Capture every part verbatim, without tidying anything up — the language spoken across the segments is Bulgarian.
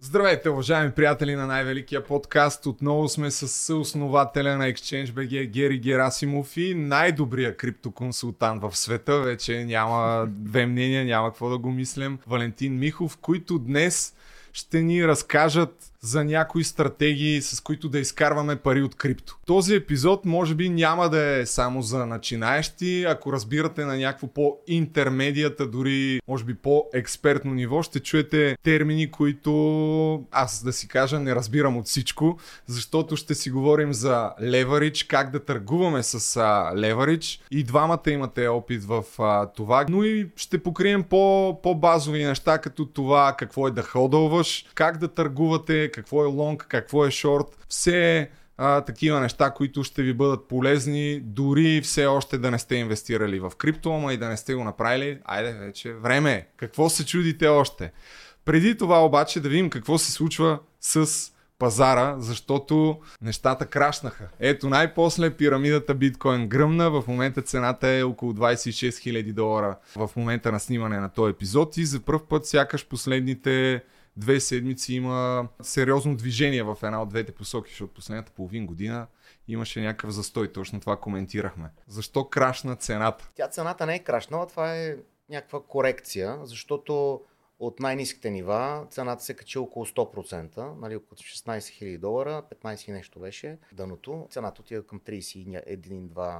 Здравейте, уважаеми приятели на най-великия подкаст. Отново сме с съоснователя на ExchangeBG Гери Герасимов и най-добрия криптоконсултант в света. Вече няма две мнения, няма какво да го мислим. Валентин Михов, които днес ще ни разкажат за някои стратегии, с които да изкарваме пари от крипто. Този епизод може би няма да е само за начинаещи. Ако разбирате на някакво по-интермедията, дори може би по-експертно ниво, ще чуете термини, които аз да си кажа не разбирам от всичко, защото ще си говорим за леверидж, как да търгуваме с леверидж. И двамата имате опит в а, това, но и ще покрием по-базови неща, като това какво е да ходълваш, как да търгувате, какво е лонг, какво е шорт, все а, такива неща, които ще ви бъдат полезни, дори все още да не сте инвестирали в крипто, ама и да не сте го направили. Айде вече, време е. Какво се чудите още? Преди това обаче да видим какво се случва с пазара, защото нещата крашнаха. Ето най-после пирамидата биткоин гръмна, в момента цената е около двайсет и шест хиляди долара в момента на снимане на този епизод и за пръв път сякаш последните две седмици има сериозно движение в една от двете посоки, защото последната половин година имаше някакъв застой, точно това коментирахме. Защо крашна цената? Тя цената не е крашнала, това е някаква корекция, защото от най-ниските нива цената се качи около сто процента, нали, около шестнайсет хиляди долара, петнайсет нещо беше дъното, цената отида към трийсет и едно цяло и две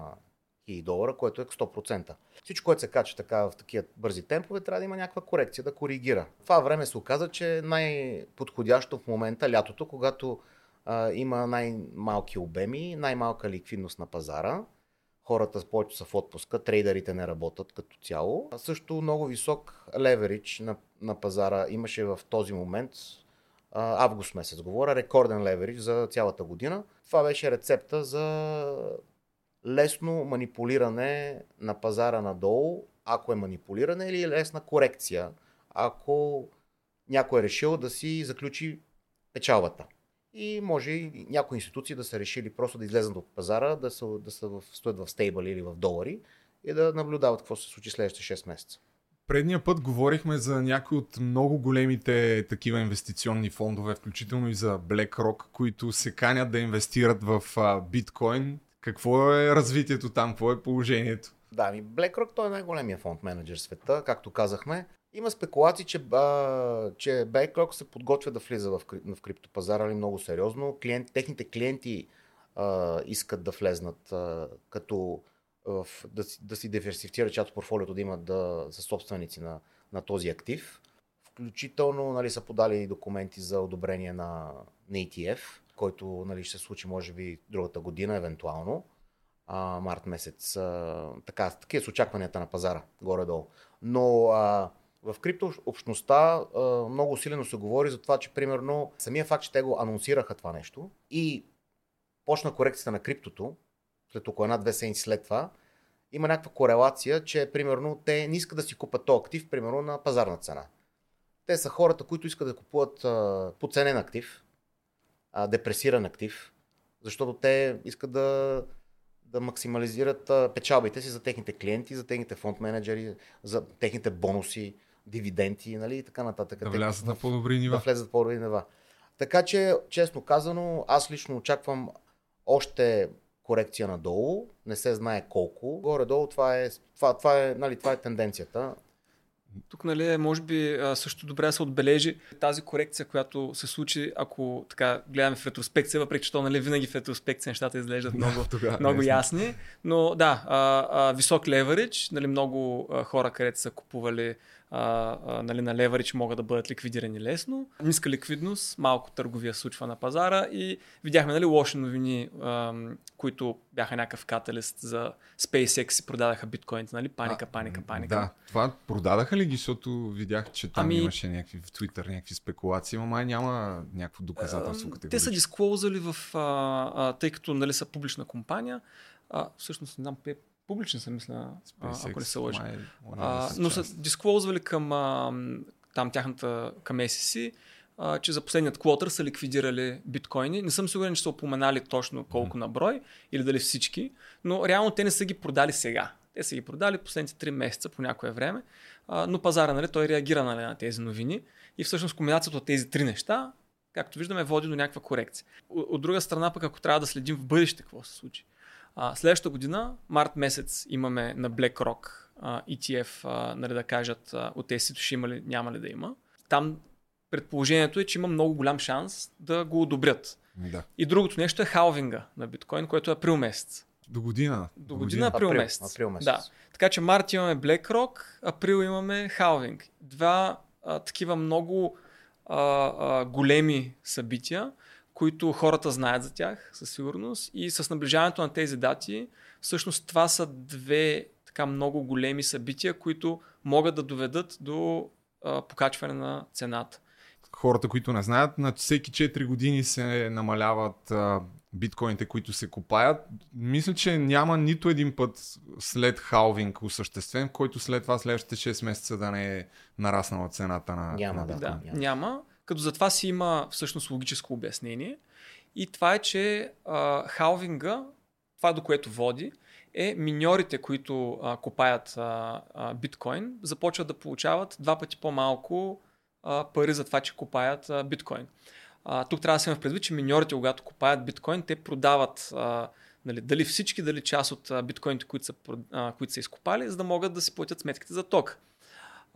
хиляди долара, което е сто процента. Всичко, което се кача така в такива бързи темпове, трябва да има някаква корекция, да коригира. Това време се оказа, че най-подходящо в момента, лятото, когато а, има най-малки обеми, най-малка ликвидност на пазара, хората повече са в отпуска, трейдерите не работят като цяло. А също много висок леверидж на, на пазара имаше в този момент, а, август месец говоря, рекорден леверидж за цялата година. Това беше рецепта за лесно манипулиране на пазара надолу, ако е манипулиране, или лесна корекция, ако някой е решил да си заключи печалбата. И може и някои институции да са решили просто да излезнат от пазара, да са, да са в, стоят в стейбъл или в долари и да наблюдават какво се случи следващите шест месеца. Предния път говорихме за някои от много големите такива инвестиционни фондове, включително и за BlackRock, които се канят да инвестират в биткоин. Какво е развитието там? Какво е положението? Да, ми BlackRock, той е най-големия фонд менеджер в света, както казахме. Има спекулации, че, а, че BlackRock се подготвя да влиза в, в криптопазара ли много сериозно. Клиент, техните клиенти а, искат да влезнат, а, като а, да, да си диверсифицират част от портфолиото, да имат да, за собственици на, на този актив. Включително, нали, са подали документи за одобрение на, на и ти еф, който, нали, ще се случи може би другата година, евентуално, а, март месец. А, така, такива са очакванията на пазара, горе-долу. Но а, в криптообщността а, много усилено се говори за това, че примерно самия факт, че те го анонсираха това нещо и почна корекцията на криптото, след около една-две седмици след това, има някаква корелация, че примерно те не искат да си купат този актив, примерно на пазарна цена. Те са хората, които искат да купуват а, подценен актив, депресиран актив, защото те искат да, да максимализират печалбите си за техните клиенти, за техните фонд менеджери, за техните бонуси, дивиденти, нали, и така нататък. Да влязат на по-добри нива. Да влязат на по-добри нива. Така че, честно казано, аз лично очаквам още корекция надолу, не се знае колко. Горе-долу това е, това, това е, нали, това е тенденцията. Тук, нали, може би също добре да се отбележи тази корекция, която се случи, ако така гледаме в ретроспекция, въпреки че то, нали, винаги в ретроспекция нещата изглеждат много, да, много ясни, но да, а, а, висок леверидж, нали, много а, хора, където са купували а, а, нали, на леверидж, могат да бъдат ликвидирани лесно, ниска ликвидност, малко търговия случва на пазара и видяхме, нали, лоши новини, а, които бяха някакъв каталист за SpaceX и продадаха биткоините, нали, паника, паника, паника. Да, това продадаха ли ги, защото видях, че там ами... имаше някакви в Twitter някакви спекулации, но май няма някакво доказателство категорично. Те са дисклоузали в, а, а, тъй като, нали, са публична компания, а, всъщност не знам, публични са, мисля, SpaceX, ако не се лъжи. Но са дисклоузвали към а, там тяхната, към ес и си, а, че за последният квотър са ликвидирали биткоини. Не съм сигурен, че са упоменали точно колко mm. на брой или дали всички, но реално те не са ги продали сега. Те са ги продали последните три месеца по някое време, а, но пазара, нали, той реагира, нали, на тези новини и всъщност комбинацията от тези три неща, както виждаме, води до някаква корекция. От друга страна пък, ако трябва да следим в бъдеще какво се случи. А, следващата година, март месец, имаме на BlackRock а, и ти еф, а, нали, да кажат а, от тези ситуации има ли, няма ли да има. Там предположението е, че има много голям шанс да го одобрят. Да. И другото нещо е халвинга на биткоин, който е април месец. До година. До, До година април, април месец. Април месец. Да. Така че март имаме BlackRock, април имаме халвинг. Два а, такива много а, а, големи събития, които хората знаят за тях със сигурност, и с наближаването на тези дати, всъщност това са две така много големи събития, които могат да доведат до а, покачване на цената. Хората, които не знаят, на всеки четири години се намаляват а, биткоините, които се купаят. Мисля, че няма нито един път след халвинг осъществен, който след това следващите шест месеца да не е нараснала цената на, няма, на биткоин. Да, няма. няма. Като за това си има всъщност логическо обяснение, и това е, че а, халвинга, това до което води, е миньорите, които а, купаят а, а, биткоин, започват да получават два пъти по-малко а, пари за това, че купаят а, биткоин. А, тук трябва да се има в предвид, че миньорите, когато купаят биткоин, те продават а, нали, дали всички, дали част от а, биткоините, които са, а, които са изкупали, за да могат да си платят сметките за ток.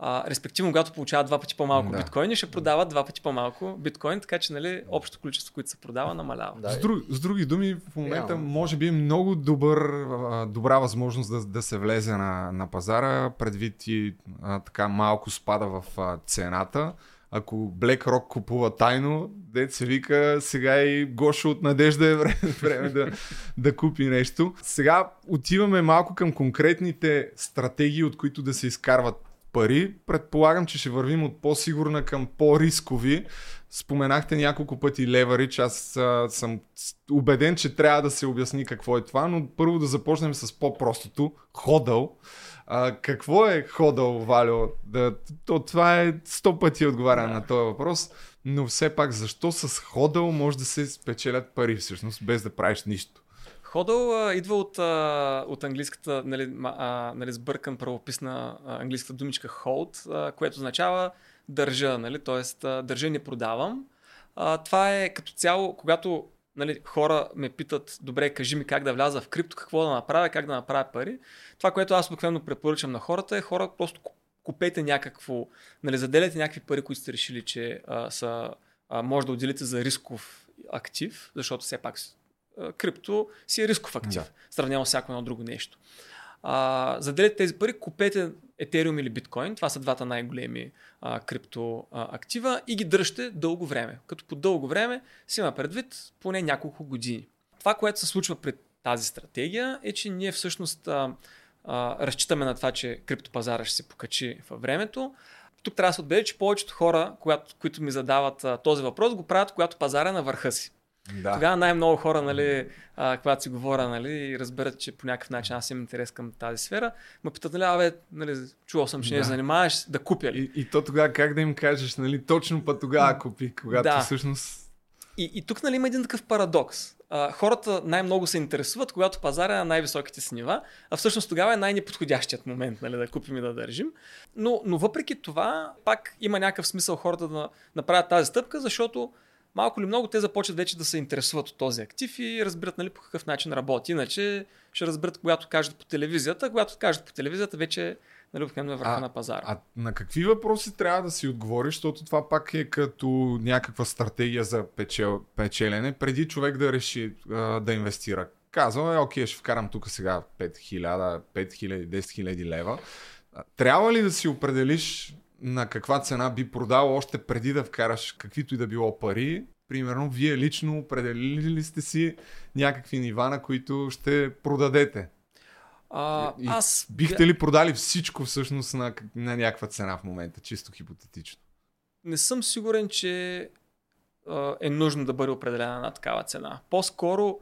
Uh, респективно, когато получават два пъти по-малко да. биткоини, ще продават два пъти по-малко биткоин, така че, нали, общото количество, което се продава, намалява. Да, с, друг, с други думи, в момента yeah. може би е много добър, добра възможност да, да се влезе на, на пазара, предвид и а, така малко спада в а, цената. Ако BlackRock купува тайно, дет се вика, сега и Гошо от Надежда е време, време да, да купи нещо. Сега отиваме малко към конкретните стратегии, от които да се изкарват пари. Предполагам, че ще вървим от по-сигурна към по-рискови. Споменахте няколко пъти леверидж. Аз а, съм убеден, че трябва да се обясни какво е това, но първо да започнем с по-простото. Ходъл. А, какво е ходъл, Валио? Да, то, това е сто пъти отговаря да. на този въпрос, но все пак защо с ходъл може да се спечелят пари всъщност, без да правиш нищо? Ходъл идва от, от английската, нали, а, нали, сбъркан правописна английската думичка hold, което означава държа, нали, т.е. държа, не продавам. А, това е като цяло, когато, нали, хора ме питат, добре, кажи ми как да вляза в крипто, какво да направя, как да направя пари. Това, което аз обикновено препоръчам на хората е, хора, просто купете някакво, нали, заделяйте някакви пари, които сте решили, че а, са, а, може да отделите за рисков актив, защото все пак крипто си е рисков актив, да. сравнявам всяко едно друго нещо. А, заделете тези пари, купете Ethereum или Bitcoin, това са двата най-големи а, крипто а, актива, и ги дръжте дълго време. Като по дълго време си има предвид поне няколко години. Това, което се случва при тази стратегия, е, че ние всъщност а, а, разчитаме на това, че криптопазара ще се покачи във времето. Тук трябва да се отбележи, че повечето хора, когато, които ми задават а, този въпрос, го правят, когато пазара е на върха си. Да. Тогава най-много хора, нали, а, когато си говоря, нали, и разберат, че по някакъв начин аз имам интерес към тази сфера, ме питат, нали, абе, нали, чувал съм, че да. не занимаваш, да купя ли? И, и то тогава как да им кажеш, нали, точно па тогава купи, когато да. всъщност... И, и тук, нали, има един такъв парадокс. А, хората най-много се интересуват, когато пазара е на най-високите си нива, а всъщност тогава е най-неподходящият момент, нали, да купим и да държим. Но, но въпреки това, пак има някакъв смисъл хората да направят тази стъпка, защото малко ли много те започват вече да се интересуват от този актив и разбират, нали, по какъв начин работи. Иначе ще разберат, когато кажат по телевизията, когато кажат по телевизията, вече, нали, обикновено е върха на пазара. А на какви въпроси трябва да си отговориш, защото това пак е като някаква стратегия за печел, печелене, преди човек да реши а, да инвестира. Казваме, окей, ще вкарам тук сега пет хиляди, пет хиляди, десет хиляди лева. Трябва ли да си определиш на каква цена би продал още преди да вкараш каквито и да било пари? Примерно, вие лично определили ли сте си някакви нива, на които ще продадете? А, аз... Бихте ли продали всичко всъщност на, на някаква цена в момента, чисто хипотетично? Не съм сигурен, че а, е нужно да бъде определена на такава цена. По-скоро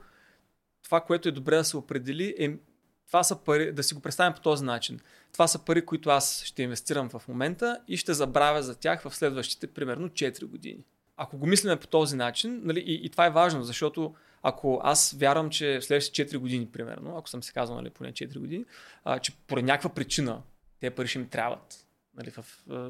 това, което е добре да се определи, е това са пари, да си го представим по този начин. Това са пари, които аз ще инвестирам в момента и ще забравя за тях в следващите, примерно, четири години. Ако го мислиме по този начин, нали, и, и това е важно, защото ако аз вярвам, че в следващите четири години, примерно, ако съм се казал, нали, поне четири години, а, че поради някаква причина те пари ще ми трябват. Нали, в,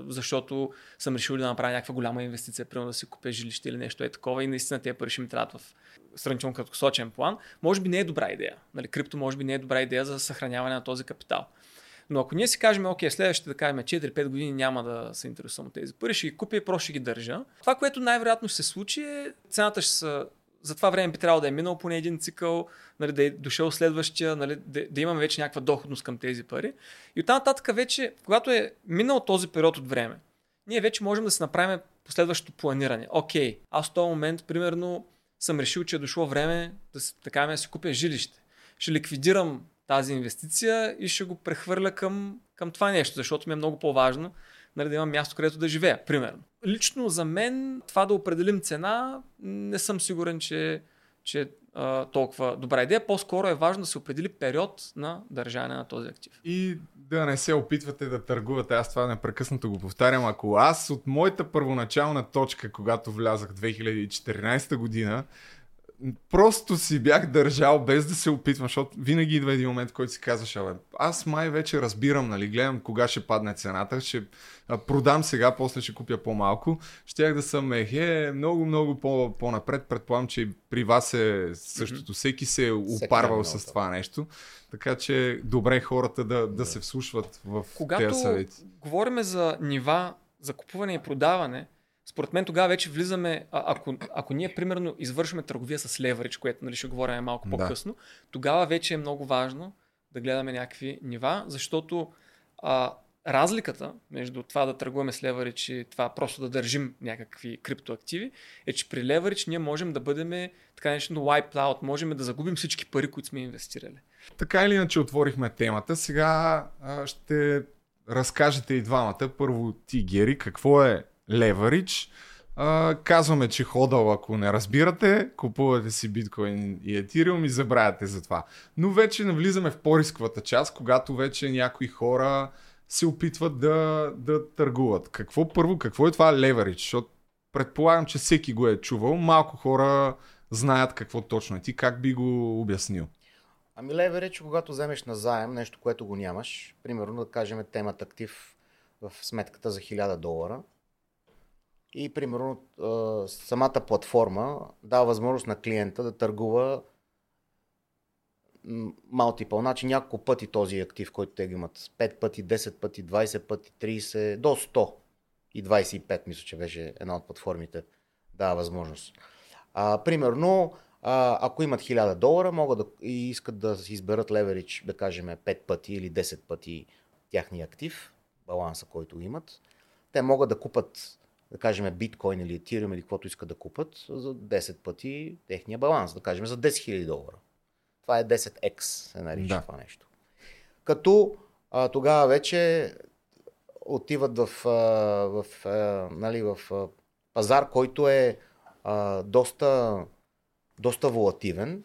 защото съм решил да направя някаква голяма инвестиция, примерно да си купя жилище или нещо е такова и наистина те пари ще ми трябват в страничен краткосрочен план, може би не е добра идея. Нали, крипто може би не е добра идея за съхраняване на този капитал. Но ако ние си кажем, окей, следващите да кажем четири-пет години няма да се интересувам от тези пари, ще ги купя и просто ще ги държа. Това, което най-вероятно ще се случи, е цената ще са... За това време би трябвало да е минал поне един цикъл, нали, да е дошъл следващия, нали, да, да имаме вече някаква доходност към тези пари. И оттам нататък вече, когато е минал този период от време, ние вече можем да си направим последващото планиране. Окей, аз в този момент, примерно, съм решил, че е дошло време да си, така, да си купя жилище. Ще ликвидирам тази инвестиция и ще го прехвърля към, към това нещо, защото ми е много по-важно, нали, да имам място, където да живея, примерно. Лично за мен това да определим цена, не съм сигурен, че е толкова добра идея. По-скоро е важно да се определи период на държане на този актив. И да не се опитвате да търгувате. Аз това непрекъснато го повтарям. Ако аз от моята първоначална точка, когато влязах две хиляди и четиринадесета година, просто си бях държал без да се опитвам, защото винаги идва един момент, който си казваш, абе, аз май вече разбирам, нали, гледам кога ще падне цената, ще продам сега, после ще купя по-малко. Щях да съм ехе, много, много по-напред. Предполагам, че при вас е същото. Mm-hmm. Всеки се е опарвал с това нещо. Така че добре хората да, да се вслушват в тези съвети. Когато говорим за нива, за купуване и продаване, според мен тогава вече влизаме, а, ако, ако ние примерно извършваме търговия с леверидж, което, нали, ще говорим малко по-късно, да, тогава вече е много важно да гледаме някакви нива, защото а, разликата между това да търгуваме с леверидж и това просто да държим някакви криптоактиви е, че при леверидж ние можем да бъдем така наречено wiped out, можем да загубим всички пари, които сме инвестирали. Така или иначе отворихме темата, сега а, ще разкажете и двамата. Първо ти, Гери, какво е леверидж? Казваме, че ходъл, ако не разбирате, купувате си биткоин и Ethereum и забравяте за това. Но вече навлизаме в по-рисковата част, когато вече някои хора се опитват да, да търгуват. Какво първо, какво е това леверидж? Защото предполагам, че всеки го е чувал, малко хора знаят какво точно е. Ти как би го обяснил? Ами леверидж, когато вземеш назаем нещо, което го нямаш, примерно да кажем темат актив в сметката за хиляда долара, и примерно самата платформа дава възможност на клиента да търгува multiple, значи няколко пъти този актив, който те имат. пет пъти, десет пъти, двадесет пъти, тридесет, до сто и двадесет и пет, мисля, че беше една от платформите, дава възможност. А, примерно, а, ако имат хиляда долара, могат да и искат да си изберат леверидж, да кажем пет пъти или десет пъти тяхния актив, баланса, който имат. Те могат да купат, да кажем, биткоин или Ethereum или каквото искат да купат за десет пъти техния баланс, да кажем за десет хиляди долара. Това е десет екс се нарича, да, това нещо. Като а, тогава вече отиват в, а, в, а, нали, в а, пазар, който е а, доста, доста волативен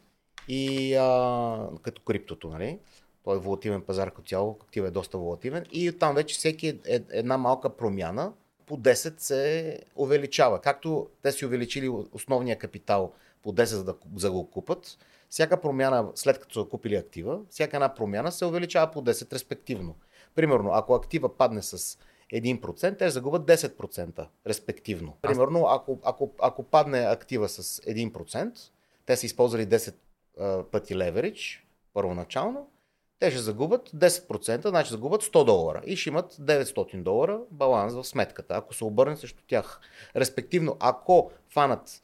и а, като криптото, нали? Той е волативен пазар като цяло, активът е доста волативен и там вече всеки е една малка промяна по десет се увеличава. Както те си увеличили основния капитал по десет, за да, за да го купат, всяка промяна, след като са купили актива, всяка една промяна се увеличава по десет респективно. Примерно, ако актива падне с един процент, те загубят десет процента респективно. Примерно, ако, ако, ако падне актива с един процент, те са използвали десет а, пъти леверидж първоначално, те ще загубят десет процента, значи загубят сто долара и ще имат деветстотин долара баланс в сметката, ако се обърне срещу тях. Респективно, ако фанат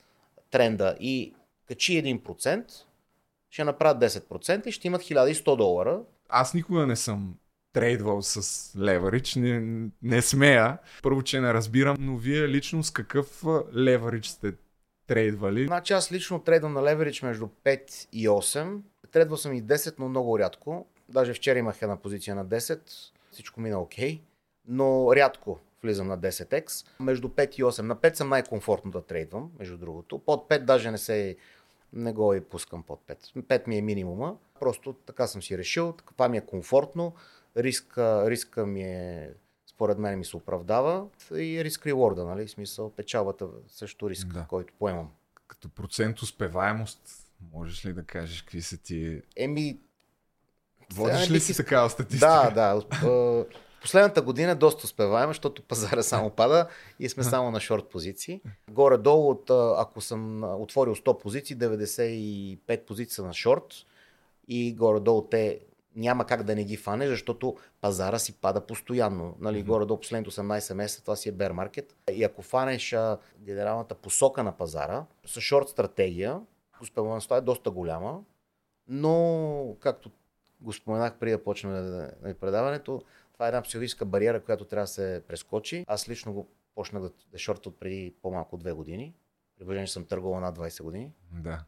тренда и качи един процент, ще направят десет процента и ще имат хиляда и сто долара. Аз никога не съм трейдвал с леверидж, не, не смея. Първо, че не разбирам, но вие лично с какъв леверидж сте трейдвали? Значи аз лично трейдвам на леверидж между пет и осем. Трейдвал съм и десет, но много рядко. Даже вчера имах една позиция на десет, всичко мина окей, okay, но рядко влизам на десет екс. Между пет и осем, на пет съм най-комфортно да трейдвам, между другото. Под пет даже не се, не го и пускам под пет. пет ми е минимума, просто така съм си решил, това ми е комфортно, риска, риска ми е, според мен ми се оправдава и риск-реворда, нали, в смисъл печалбата също риск, да, който поемам. Като процент успеваемост Можеш ли да кажеш какви са ти... Еми... Водиш ли си такава статистика? Да, да. Последната година доста успеваем, защото пазара само пада и сме само на шорт позиции. Горе-долу, от, ако съм отворил сто позиции, деветдесет и пет позиции са на шорт и горе-долу те няма как да не ги фане, защото пазара си пада постоянно. Нали, mm-hmm. Горе-долу последните осемнайсет месеца това си е bear market. И ако фанеш генералната посока на пазара с шорт стратегия, успеваемостта е доста голяма, но както го споменах преди да почнем на предаването, това е една психологическа бариера, която трябва да се прескочи. Аз лично го почнах да, да шорта от преди по-малко две години. Приближен, че съм търгувал над двайсет години. Да.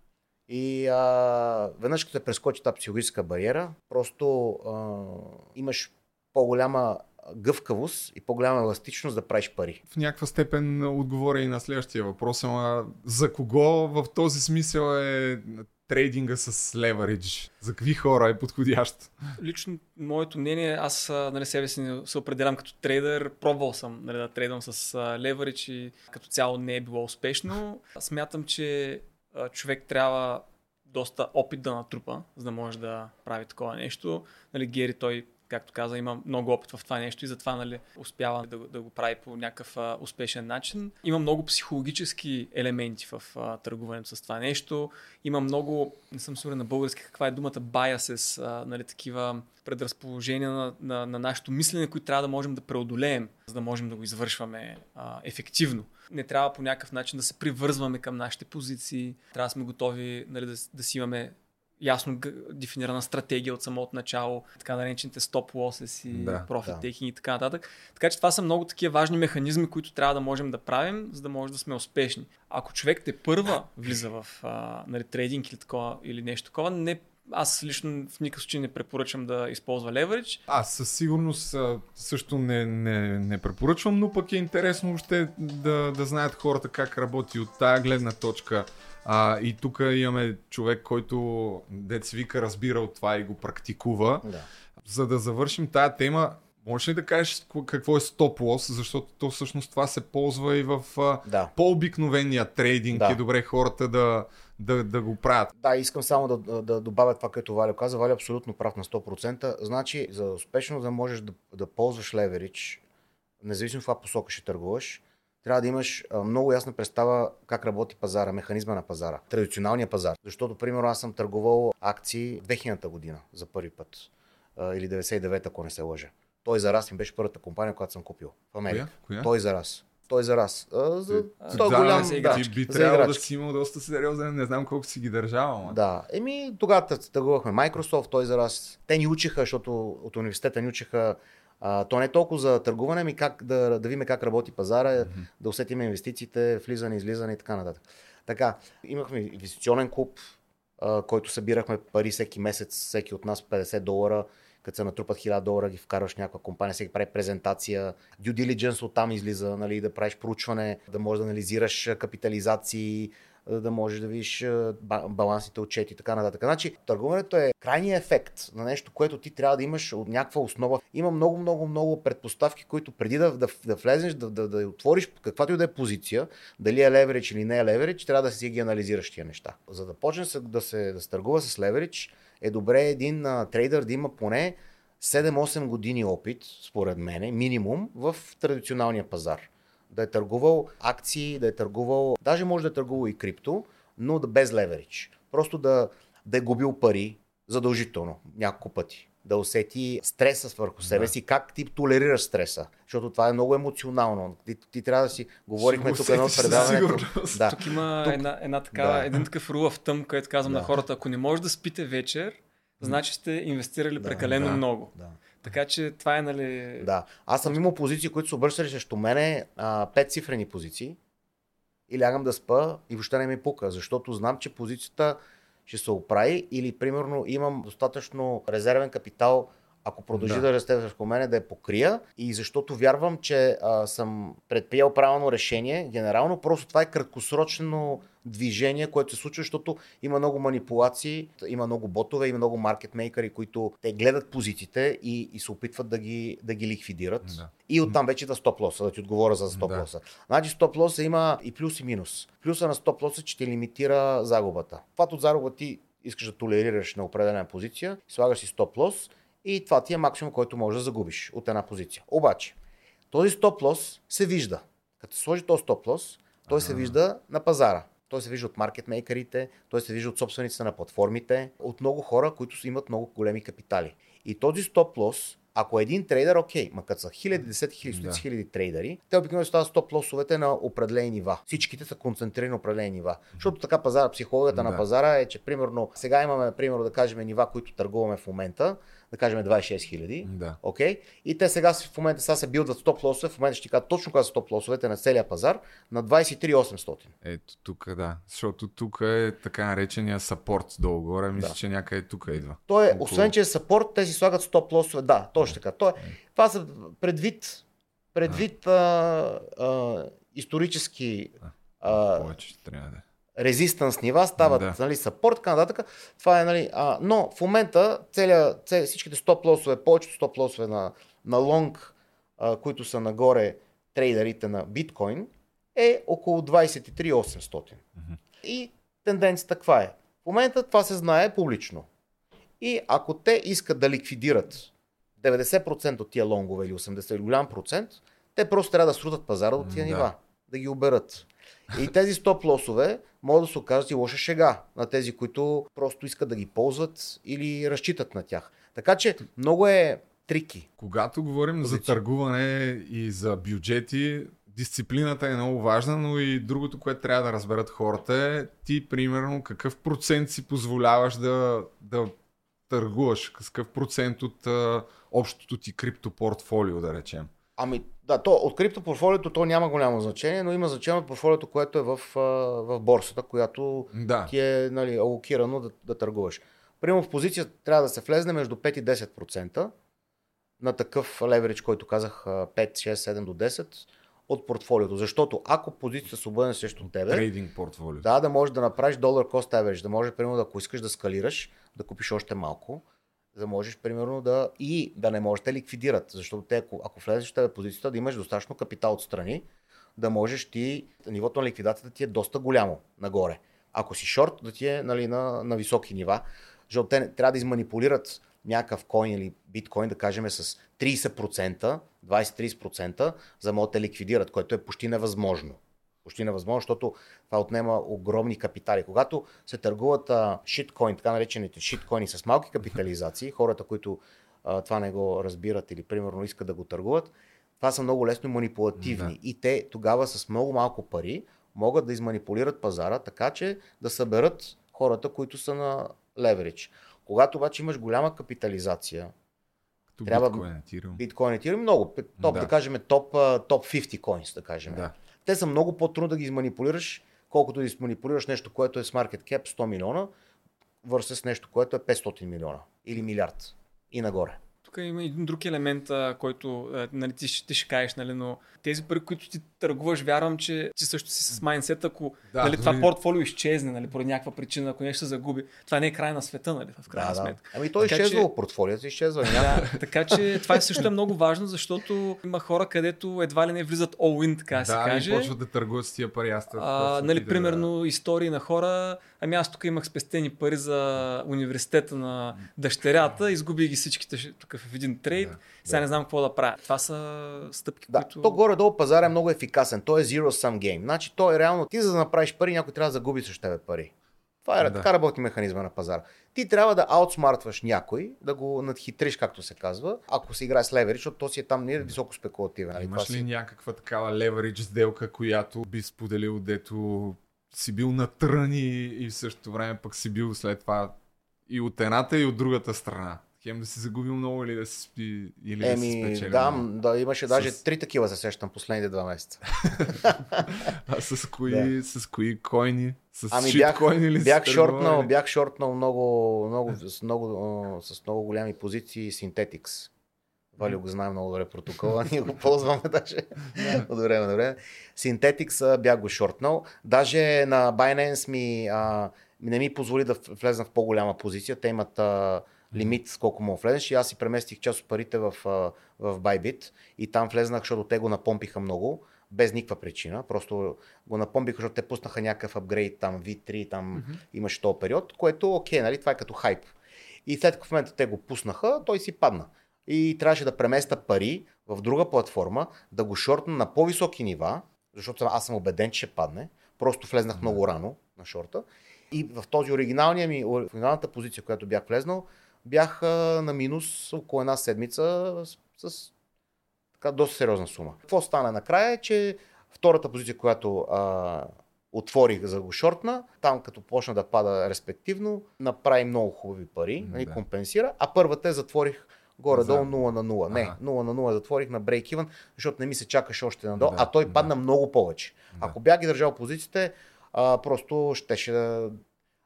И а, веднъж като се прескочи тази психологическа бариера, просто а, имаш по-голяма гъвкавост и по-голяма еластичност да правиш пари. В някаква степен отговоря и на следващия въпрос, ама за кого в този смисъл е трейдинга с леверидж? За какви хора е подходящ? Лично моето мнение, аз нали, себе си се определям като трейдър. Пробвал съм нали, да трейдам с леверидж и като цяло не е било успешно. Смятам, че човек трябва доста опит да натрупа, за да може да прави такова нещо. Нали, Гери, той, както каза, има много опит в това нещо и затова нали, успява да, да го прави по някакъв а, успешен начин. Има много психологически елементи в а, търгуването с това нещо. Има много, не съм сигурен на български каква е думата, biases, а, нали, такива предразположения на, на, на нашето мислене, които трябва да можем да преодолеем, за да можем да го извършваме а, ефективно. Не трябва по някакъв начин да се привързваме към нашите позиции. Трябва да сме готови нали, да, да си имаме ясно дефинирана стратегия от самото начало, така наречените stop losses и да, profit taking да. И така нататък. Така че това са много такива важни механизми, които трябва да можем да правим, за да може да сме успешни. Ако човек те първа влиза в а, нали, трейдинг или, такова, или нещо такова, не, аз лично в никакъв случай не препоръчам да използва леверидж. Аз със сигурност също не, не, не препоръчвам, но пък е интересно въобще да, да знаят хората как работи от тая гледна точка. А, и тук имаме човек, който дец вика разбира от това и го практикува. Да. За да завършим тая тема, можеш ли да кажеш какво е stop loss, защото то всъщност това се ползва и в да. по-обикновения трейдинг да. Е добре хората да, да, да го правят. Да, искам само да, да, да добавя това, което Валя каза. Валя е абсолютно прав на сто процента. Значи, за успешно да можеш да, да ползваш леверидж, независимо в каква посока ще търгуваш, трябва да имаш много ясна представа как работи пазара, механизма на пазара, традиционалния пазар. Защото, примерно, аз съм търговал акции две хилядната година за първи път. Или деветдесет и девета, ако не се лъжа. Той за раз ми беше първата компания, която съм купил в Америка. Коя? Той за раз. Той за раз. А, за... А, той да, голям за играчки. Би трябвало да си имал доста сериозен, не знам колко си ги държавал. Ма. Да, еми тогава търгувахме Microsoft, той за раз. Те ни учиха, защото от университета ни учиха. Uh, то не е толкова за търгуване, ми как да, да видим как работи пазара, mm-hmm. да усетим инвестициите, влизане, излизане и така нататък. Така, имахме инвестиционен клуб, uh, който събирахме пари всеки месец, всеки от нас петдесет долара, като се натрупат хиляда долара, ги вкарваш в някаква компания, всеки прави презентация, due diligence оттам излиза, нали, да правиш проучване, да можеш да анализираш капитализации, да можеш да видиш балансните отчети и така нататък. Значи, търгуването е крайният ефект на нещо, което ти трябва да имаш от някаква основа. Има много, много, много предпоставки, които преди да, да, да влезеш, да, да, да отвориш каквато и да е позиция, дали е леверидж или не е леверидж, трябва да си ги анализираш тия неща. За да почне да се да се търгува с леверидж, е добре един а, трейдър да има поне седем-осем години опит, според мене, минимум, в традиционалния пазар. Да е търгувал акции, да е търгувал, даже може да е търгувал и крипто, но без леверидж. Просто да, да е губил пари задължително няколко пъти. Да усети стреса върху себе си, да. Как ти толерираш стреса. Защото това е много емоционално. Ти, ти трябва да си... Говорихме тук едно предаването. Да. Тук има тук... Една, една такава, да. Един такъв рулъв тъм, който казвам да. На хората. Ако не можеш да спите вечер, значи сте инвестирали да, прекалено да, много. Да. Така че това е, нали... Да, аз съм имал позиции, които са обръщали срещу мене, пет цифрени позиции и лягам да спа и въобще не ми пука, защото знам, че позицията ще се оправи или примерно имам достатъчно резервен капитал Ако продължи да, да расте върху мене, да я покрия, и защото вярвам, че а, съм предприел правилно решение. Генерално просто това е краткосрочно движение, което се случва, защото има много манипулации, има много ботове, има много маркетмейкъри, които те гледат позитите и, и се опитват да ги, да ги ликвидират. Да. И оттам вече да стоп лоса, да ти отговоря за стоп лоса. Да. Значи стоп лоса има и плюс и минус. Плюса на стоп лоса е, че ти лимитира загубата. Това от загуба ти искаш да толерираш на определена позиция, слагаш си стоп лос. И това ти е максимум, който можеш да загубиш от една позиция. Обаче, този стоп лос се вижда. Като се сложи този стоп лос, той ага. се вижда на пазара. Той се вижда от маркетмейкерите, той се вижда от собствениците на платформите, от много хора, които имат много големи капитали. И този стоп лос, ако е един трейдър, окей, ма като са хиляди, десет хиляди, стотици хиляди трейдъри, те обикновено стават стоп лосовете на определени нива. Всичките са концентрирани на определени нива. Защото така пазара, психологията да. на пазара е, че примерно сега имаме, примерно, да кажем, нива, които търгуваме в момента, да кажем двайсет и шест хиляди, да. окей, и те сега в момента сега се билдват стоп лосове, в момента ще ти кажат точно каза стоп лосовете на целия пазар на двайсет и три хиляди и осемстотин. Ето тук, да, защото тук е така наречения сапорт долу-горе, мисля, да. че някъде тук идва. Той е, около... освен че е сапорт, те си слагат стоп лосове, да, точно така. Той е, това са предвид, предвид а. А, а, исторически а, повече трябва да е. резистанс нива, стават да. нали, сапорт, така нататък. Това е, нали, а, но в момента целия, цели, всичките стоп лосове, повечето стоп лосове на, на лонг, а, които са нагоре трейдерите на биткоин, е около двайсет и три хиляди и осемстотин. Mm-hmm. И тенденцията каква е? В момента това се знае публично. И ако те искат да ликвидират деветдесет процента от тия лонгове или осемдесет процента, голям процент, те просто трябва да срутат пазара до тия mm-hmm. нива, да ги оберат. И тези стоп лосове могат да се окажат и лоша шега на тези, които просто искат да ги ползват или разчитат на тях. Така че много е трики. Когато говорим Позици. за търгуване и за бюджети, дисциплината е много важна, но и другото, което трябва да разберат хората е ти, примерно, какъв процент си позволяваш да, да търгуваш, какъв процент от а, общото ти криптопортфолио, да речем. Ами да, то, от криптопортфолиото то няма голямо значение, но има значение от портфолиото, което е в, в борсата, която да. ти е, нали, алокирано да, да търгуваш. Примерно в позиция трябва да се влезне между пет и десет процента на такъв леверидж, който казах пет, шест, седем до десет от портфолиото. Защото ако позицията се обърне срещу тебе, трейдинг портфолио, да, да можеш да направиш долар cost average, да можеш, примерно, ако искаш да скалираш, да купиш още малко, да можеш, примерно, да и да не можеш да ликвидират, защото те, ако, ако влезеш в тази позицията, да имаш достатъчно капитал отстрани, да можеш ти, нивото на ликвидацията ти е доста голямо нагоре. Ако си шорт, да ти е, нали, на, на високи нива, защото те трябва да изманипулират някакъв коин или биткоин, да кажем, с трийсет процента, двайсет до трийсет процента, за да могат да ликвидират, което е почти невъзможно. Почти невъзможно, защото това отнема огромни капитали. Когато се търгуват шиткоин, така наречените шиткоини с малки капитализации, хората, които а, това не го разбират или примерно искат да го търгуват, това са много лесно манипулативни. Да. И те тогава с много малко пари могат да изманипулират пазара, така че да съберат хората, които са на леверидж. Когато обаче имаш голяма капитализация, като трябва биткоин, Ethereum, много, топ, да. да кажем, топ, топ петдесет coins, да кажем. Да. Те са много по-трудно да ги изманипулираш, колкото да изманипулираш нещо, което е с market cap сто милиона, versus нещо, което е петстотин милиона или милиард и нагоре. Тук има един друг елемент, който, нали, ти ще, ти ще кажеш, нали, но тези пари, които ти търгуваш, вярвам, че ти също си с майндсет, ако да, нали, това портфолио изчезне, нали, поради някаква причина, ако нещо се загуби, това не е край на света, нали, в крайна да, сметка. Да. Ами той така, изчезвал, че... портфолиото изчезва. Да, така че това също е много важно, защото има хора, където едва ли не влизат all in, така да, се каже. Да, и почват да търгуват с тия пари. Аз а, нали, да, примерно да. истории на хора, ами аз тук имах спестени пари за университета на дъщерята, изгубих ги всичките тук в един трейд, да, сега да. не знам какво да правя. Това са стъпки, да, които... То горе-долу пазар е много ефикасен, той е zero sum game. Значи той е реално, ти за да направиш пари, някой трябва да загуби също тебе пари. Това е да. така работи механизма на пазара. Ти трябва да аутсмартваш някой, да го надхитриш, както се казва, ако се играе с леверидж, защото то си е там не е високо спекулативен. Нали? Имаш ли си... някаква такава леверидж сделка, която би споделил, дето си бил натръни и в същото време пък си бил след това и от едната и от другата страна? Хем да си загубил много или да си, или Еми, да си спечелил. Еми, да, да, имаше с... даже три такива, се сещам, последните два месеца. А с кои, да. с кои койни? С ами шиткойни ли си търгували? Бях шортнал много, много, с, много, с много голями позиции Synthetics. Вали го знае много добре протокола, ние го ползваме даже от време на време. Synthetics бях го шортнал. Даже на Binance ми а, не ми позволи да влезна в по-голяма позиция. Те имат а, лимит с колко му влезеш и аз си преместих част от парите в, а, в Bybit и там влезнах, защото те го напомпиха много, без никаква причина. Просто го напомпиха, защото те пуснаха някакъв апгрейд, там ви три, там mm-hmm. имаше този период, което окей, нали, това е като хайп. И след като в момента те го пуснаха, той си падна. И трябваше да преместа пари в друга платформа, да го шортна на по-високи нива, защото аз съм убеден, че ще падне. Просто влезнах mm-hmm. много рано на шорта. И в този оригиналния ми, оригиналната позиция, която бях влезнал, бях на минус около една седмица с, с така, доста сериозна сума. Какво стана накрая е, че втората позиция, която а, отворих за го шортна, там като почна да пада респективно, направи много хубави пари, нали, да. компенсира, а първата е затворих горе-долу нула на нула. Не, ага. нула на нула затворих на break-even, защото не ми се чакаше още надолу, да, а той да. падна много повече. Да. Ако бях ги държал позициите, а, просто щеше да...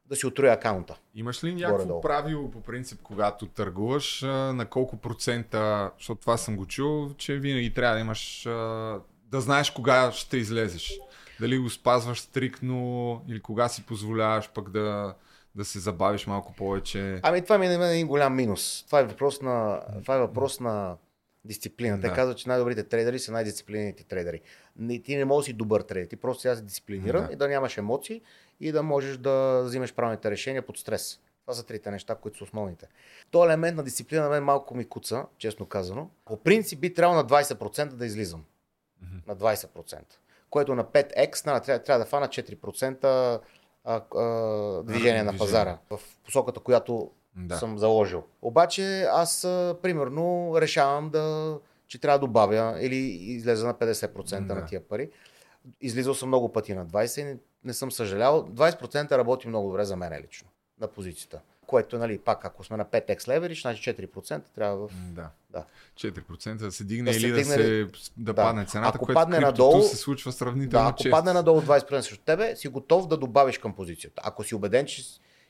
да си отроя акаунта. Имаш ли някакво горе-долу правило по принцип, когато търгуваш, на колко процента, защото това съм го чул, че винаги трябва да имаш, да знаеш кога ще излезеш. Дали го спазваш стриктно или кога си позволяваш пък да, да се забавиш малко повече? Ами това ми е един голям минус. Това е въпрос на, това е въпрос на дисциплина. Те да. казват, че най-добрите трейдери са най-дисциплинираните трейдери. Ти не можеш да си добър трейдер, ти просто сега си дисциплиниран да. и да нямаш емоции и да можеш да взимаш правилните решения под стрес. Това са трите неща, които са основните. То елемент на дисциплина на мен малко ми куца, честно казано. По принцип би трябвало на двайсет процента да излизам. Mm-hmm. На двайсет процента. Което на пет екс трябва, трябва да фана четири процента а, а, движение на пазара. В посоката, която да. съм заложил. Обаче аз примерно решавам да, че трябва да добавя или излеза на петдесет процента да. на тия пари. Излизал съм много пъти на двайсет процента и не, не съм съжалял. двайсет процента работи много добре за мен лично на позицията. Което, нали, пак ако сме на пет екс leverage, значи четири процента трябва в... Да. да. четири процента да се дигне да или да, се, да, да падне цената, ако което падне надолу, се случва сравнително да, ако често. Ако падне надолу двайсет процента срещу тебе, си готов да добавиш към позицията. Ако си убеден, че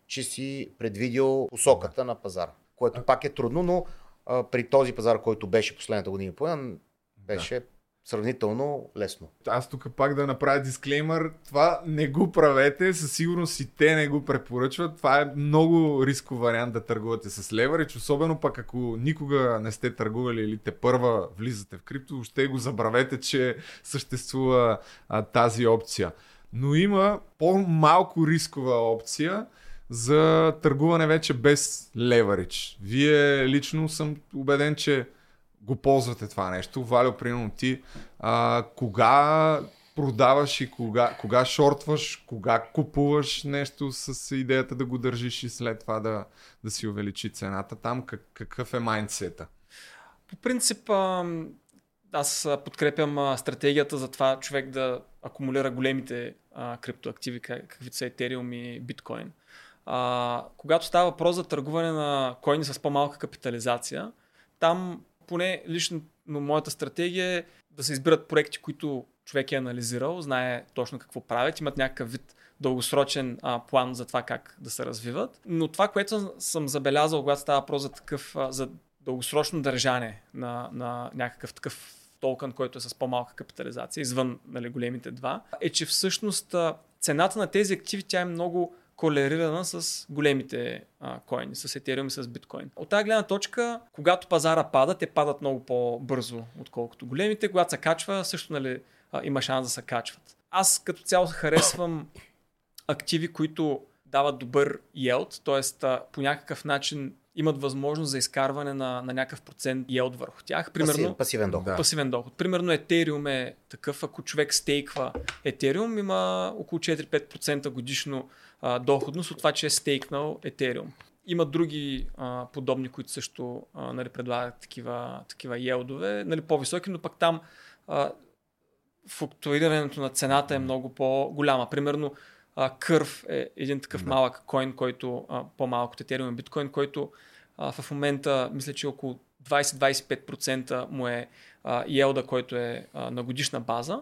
че си предвидил посоката на пазара, което пак е трудно, но а, при този пазар, който беше последната година поне, беше да. сравнително лесно. Аз тук пак да направя дисклеймър, това не го правете, със сигурност и те не го препоръчват, това е много рисков вариант да търгувате с леверидж, особено пак ако никога не сте търгували или те първа влизате в крипто, ще го забравете, че съществува а, тази опция. Но има по-малко рискова опция за търгуване вече без леверидж. Вие лично съм убеден, че го ползвате това нещо. Валю, примерно ти, а, кога продаваш и кога, кога шортваш, кога купуваш нещо с идеята да го държиш и след това да, да си увеличи цената там, как, какъв е майндсета? По принцип, аз подкрепям стратегията за това човек да акумулира големите а, криптоактиви, каквито са Ethereum и Bitcoin. А, когато става въпрос за търгуване на койни с по-малка капитализация, там поне лично моята стратегия е да се избират проекти, които човек е анализирал, знае точно какво правят, имат някакъв вид дългосрочен а, план за това как да се развиват. Но това, което съм забелязал, когато става въпрос за, такъв, а, за дългосрочно държане на, на някакъв такъв токен, който е с по-малка капитализация, извън, нали, големите два, е, че всъщност цената на тези активи тя е много колерирана с големите а, койни, с Ethereum и с биткоин. От тази гледна точка, когато пазара пада, те падат много по-бързо, отколкото големите. Когато се качва, също, нали, а, има шанс да се качват. Аз като цяло харесвам активи, които дават добър yield, т.е. по някакъв начин имат възможност за изкарване на, на някакъв процент yield върху тях. Примерно, пасивен доход. Да. Пасивен доход. Примерно Ethereum е такъв, ако човек стейква Ethereum, има около четири-пет процента годишно а, доходност от това, че е стейкнал Ethereum. Има други а, подобни, които също а, нали, предлагат такива, такива yield-ове, нали, по-високи, но пък там а, флуктуирането на цената е много по-голяма. Примерно Curve е един такъв да. малък коин, който а, по-малко от Ethereum и биткоин, който А, в момента мисля, че около двайсет до двайсет и пет процента му е а, елда, който е а, на годишна база,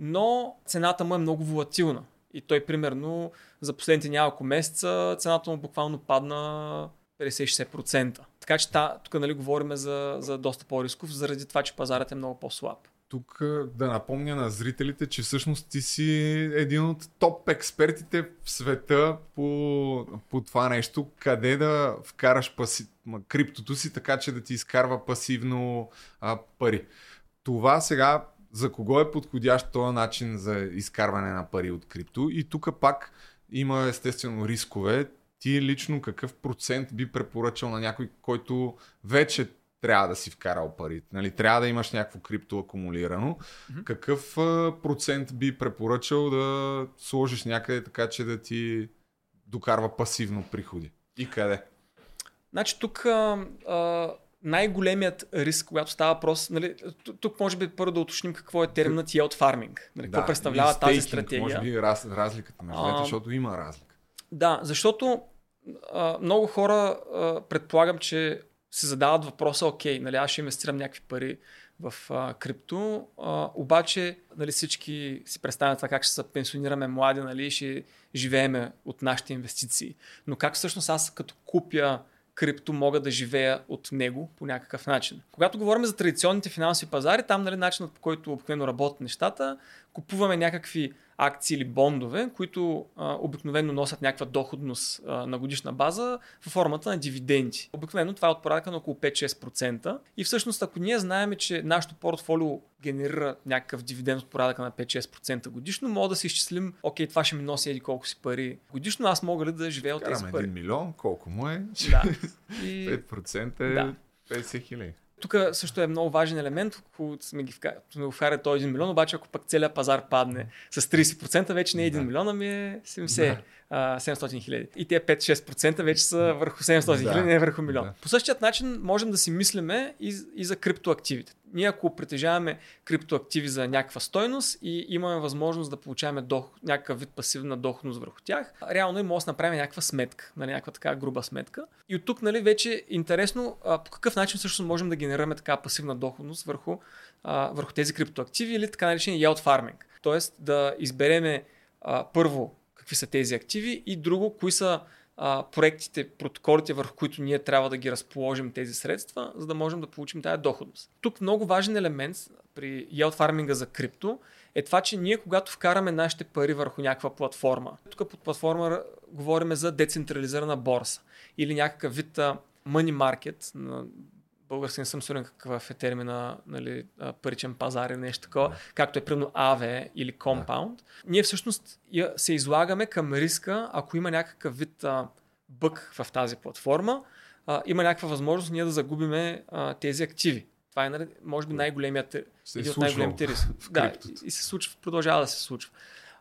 но цената му е много волатилна. И той примерно за последните няколко месеца цената му буквално падна петдесет до шейсет процента. Така че та, тук нали, говорим за, за доста по-рисков, заради това, че пазарът е много по-слаб. Тук да напомня на зрителите, че всъщност ти си един от топ експертите в света по, по това нещо, къде да вкараш паси, криптото си, така че да ти изкарва пасивно а, пари. Това сега за кого е подходящ този начин за изкарване на пари от крипто, и тук пак има естествено рискове. Ти лично какъв процент би препоръчал на някой, който вече трябва да си вкарал парите, нали? Трябва да имаш някакво крипто акумулирано. Mm-hmm. Какъв процент би препоръчал да сложиш някъде, така че да ти докарва пасивно приходи? И къде? Значи тук а, а, най-големият риск, когато става въпрос, нали, тук може би първо да уточним какво е терминът yield farming. Нали, да, какво представлява стейкинг, тази стратегия? Може би раз, разликата между двете, защото има разлика. Да, защото а, много хора а, предполагам, че се задават въпроса, окей, нали, аз ще инвестирам някакви пари в а, крипто, а, обаче нали, всички си представят това как ще се пенсионираме млади, нали, ще живееме от нашите инвестиции. Но как всъщност аз като купя крипто мога да живея от него по някакъв начин? Когато говорим за традиционните финансови пазари, там нали, начинът по който обикновено работят нещата, купуваме някакви акции или бондове, които а, обикновено носят някаква доходност а, на годишна база в формата на дивиденти. Обикновено това е от порядка на около пет до шест процента и всъщност ако ние знаем, че нашето портфолио генерира някакъв дивиденд от порядъка на пет до шест процента годишно, мога да си изчислим, окей, това ще ми носи еди колко си пари годишно, аз мога ли да живея от тези пари? Карам един милион, колко му е? Да. И... пет процента е да. петдесет хиляди. Тук също е много важен елемент, ако сме ги вкарали този един милион, обаче ако пък целият пазар падне с трийсет процента, вече не е един милион, ами е седемстотин хиляди. И те пет до шест процента вече са върху седемстотин хиляди, не върху милион. По същия начин можем да си мислиме и, и за криптоактивите. Ние ако притежаваме криптоактиви за някаква стойност и имаме възможност да получаваме дох, някакъв вид пасивна доходност върху тях, реално и може да направим някаква сметка, нали, някаква така груба сметка. И от тук нали, вече е интересно а, по какъв начин също можем да генерираме така пасивна доходност върху, а, върху тези криптоактиви или така наречения yield farming. Тоест да избереме а, първо какви са тези активи и друго, кои са а, проектите, протоколите, върху които ние трябва да ги разположим тези средства, за да можем да получим тази доходност. Тук много важен елемент при yield farming за крипто е това, че ние когато вкараме нашите пари върху някаква платформа, тук под платформа говорим за децентрализирана борса или някакъв вид а, money market, на български не съм сигурен какъв е термина, нали, паричен пазар или нещо такова, yeah. както е примерно АВЕ или Compound. Yeah. Ние всъщност се излагаме към риска, ако има някакъв вид а, бък в тази платформа, а, има някаква възможност ние да загубиме а, тези активи. Това е може би най-големият един от най-големите риски. Да, и се случва, продължава да се случва.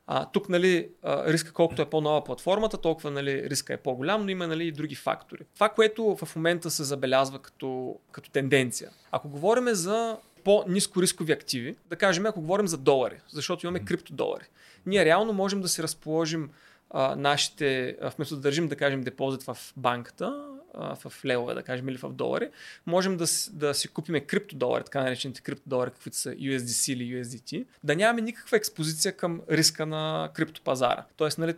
А, тук нали, риска колкото е по-нова платформата, толкова нали, риска е по-голям, но има нали, и други фактори. Това, което в момента се забелязва като, като тенденция. Ако говорим за по-ниско рискови активи, да кажем, ако говорим за долари, защото имаме криптодолари, ние реално можем да си разположим а, нашите, вместо да държим, да кажем, депозит в банката, в левове, да кажем, или в долари, можем да, да си купиме крипто-долари, така наречените крипто-долари, каквито са ю ес ди си или ю ес ди ти, да нямаме никаква експозиция към риска на криптопазара. Тоест, нали,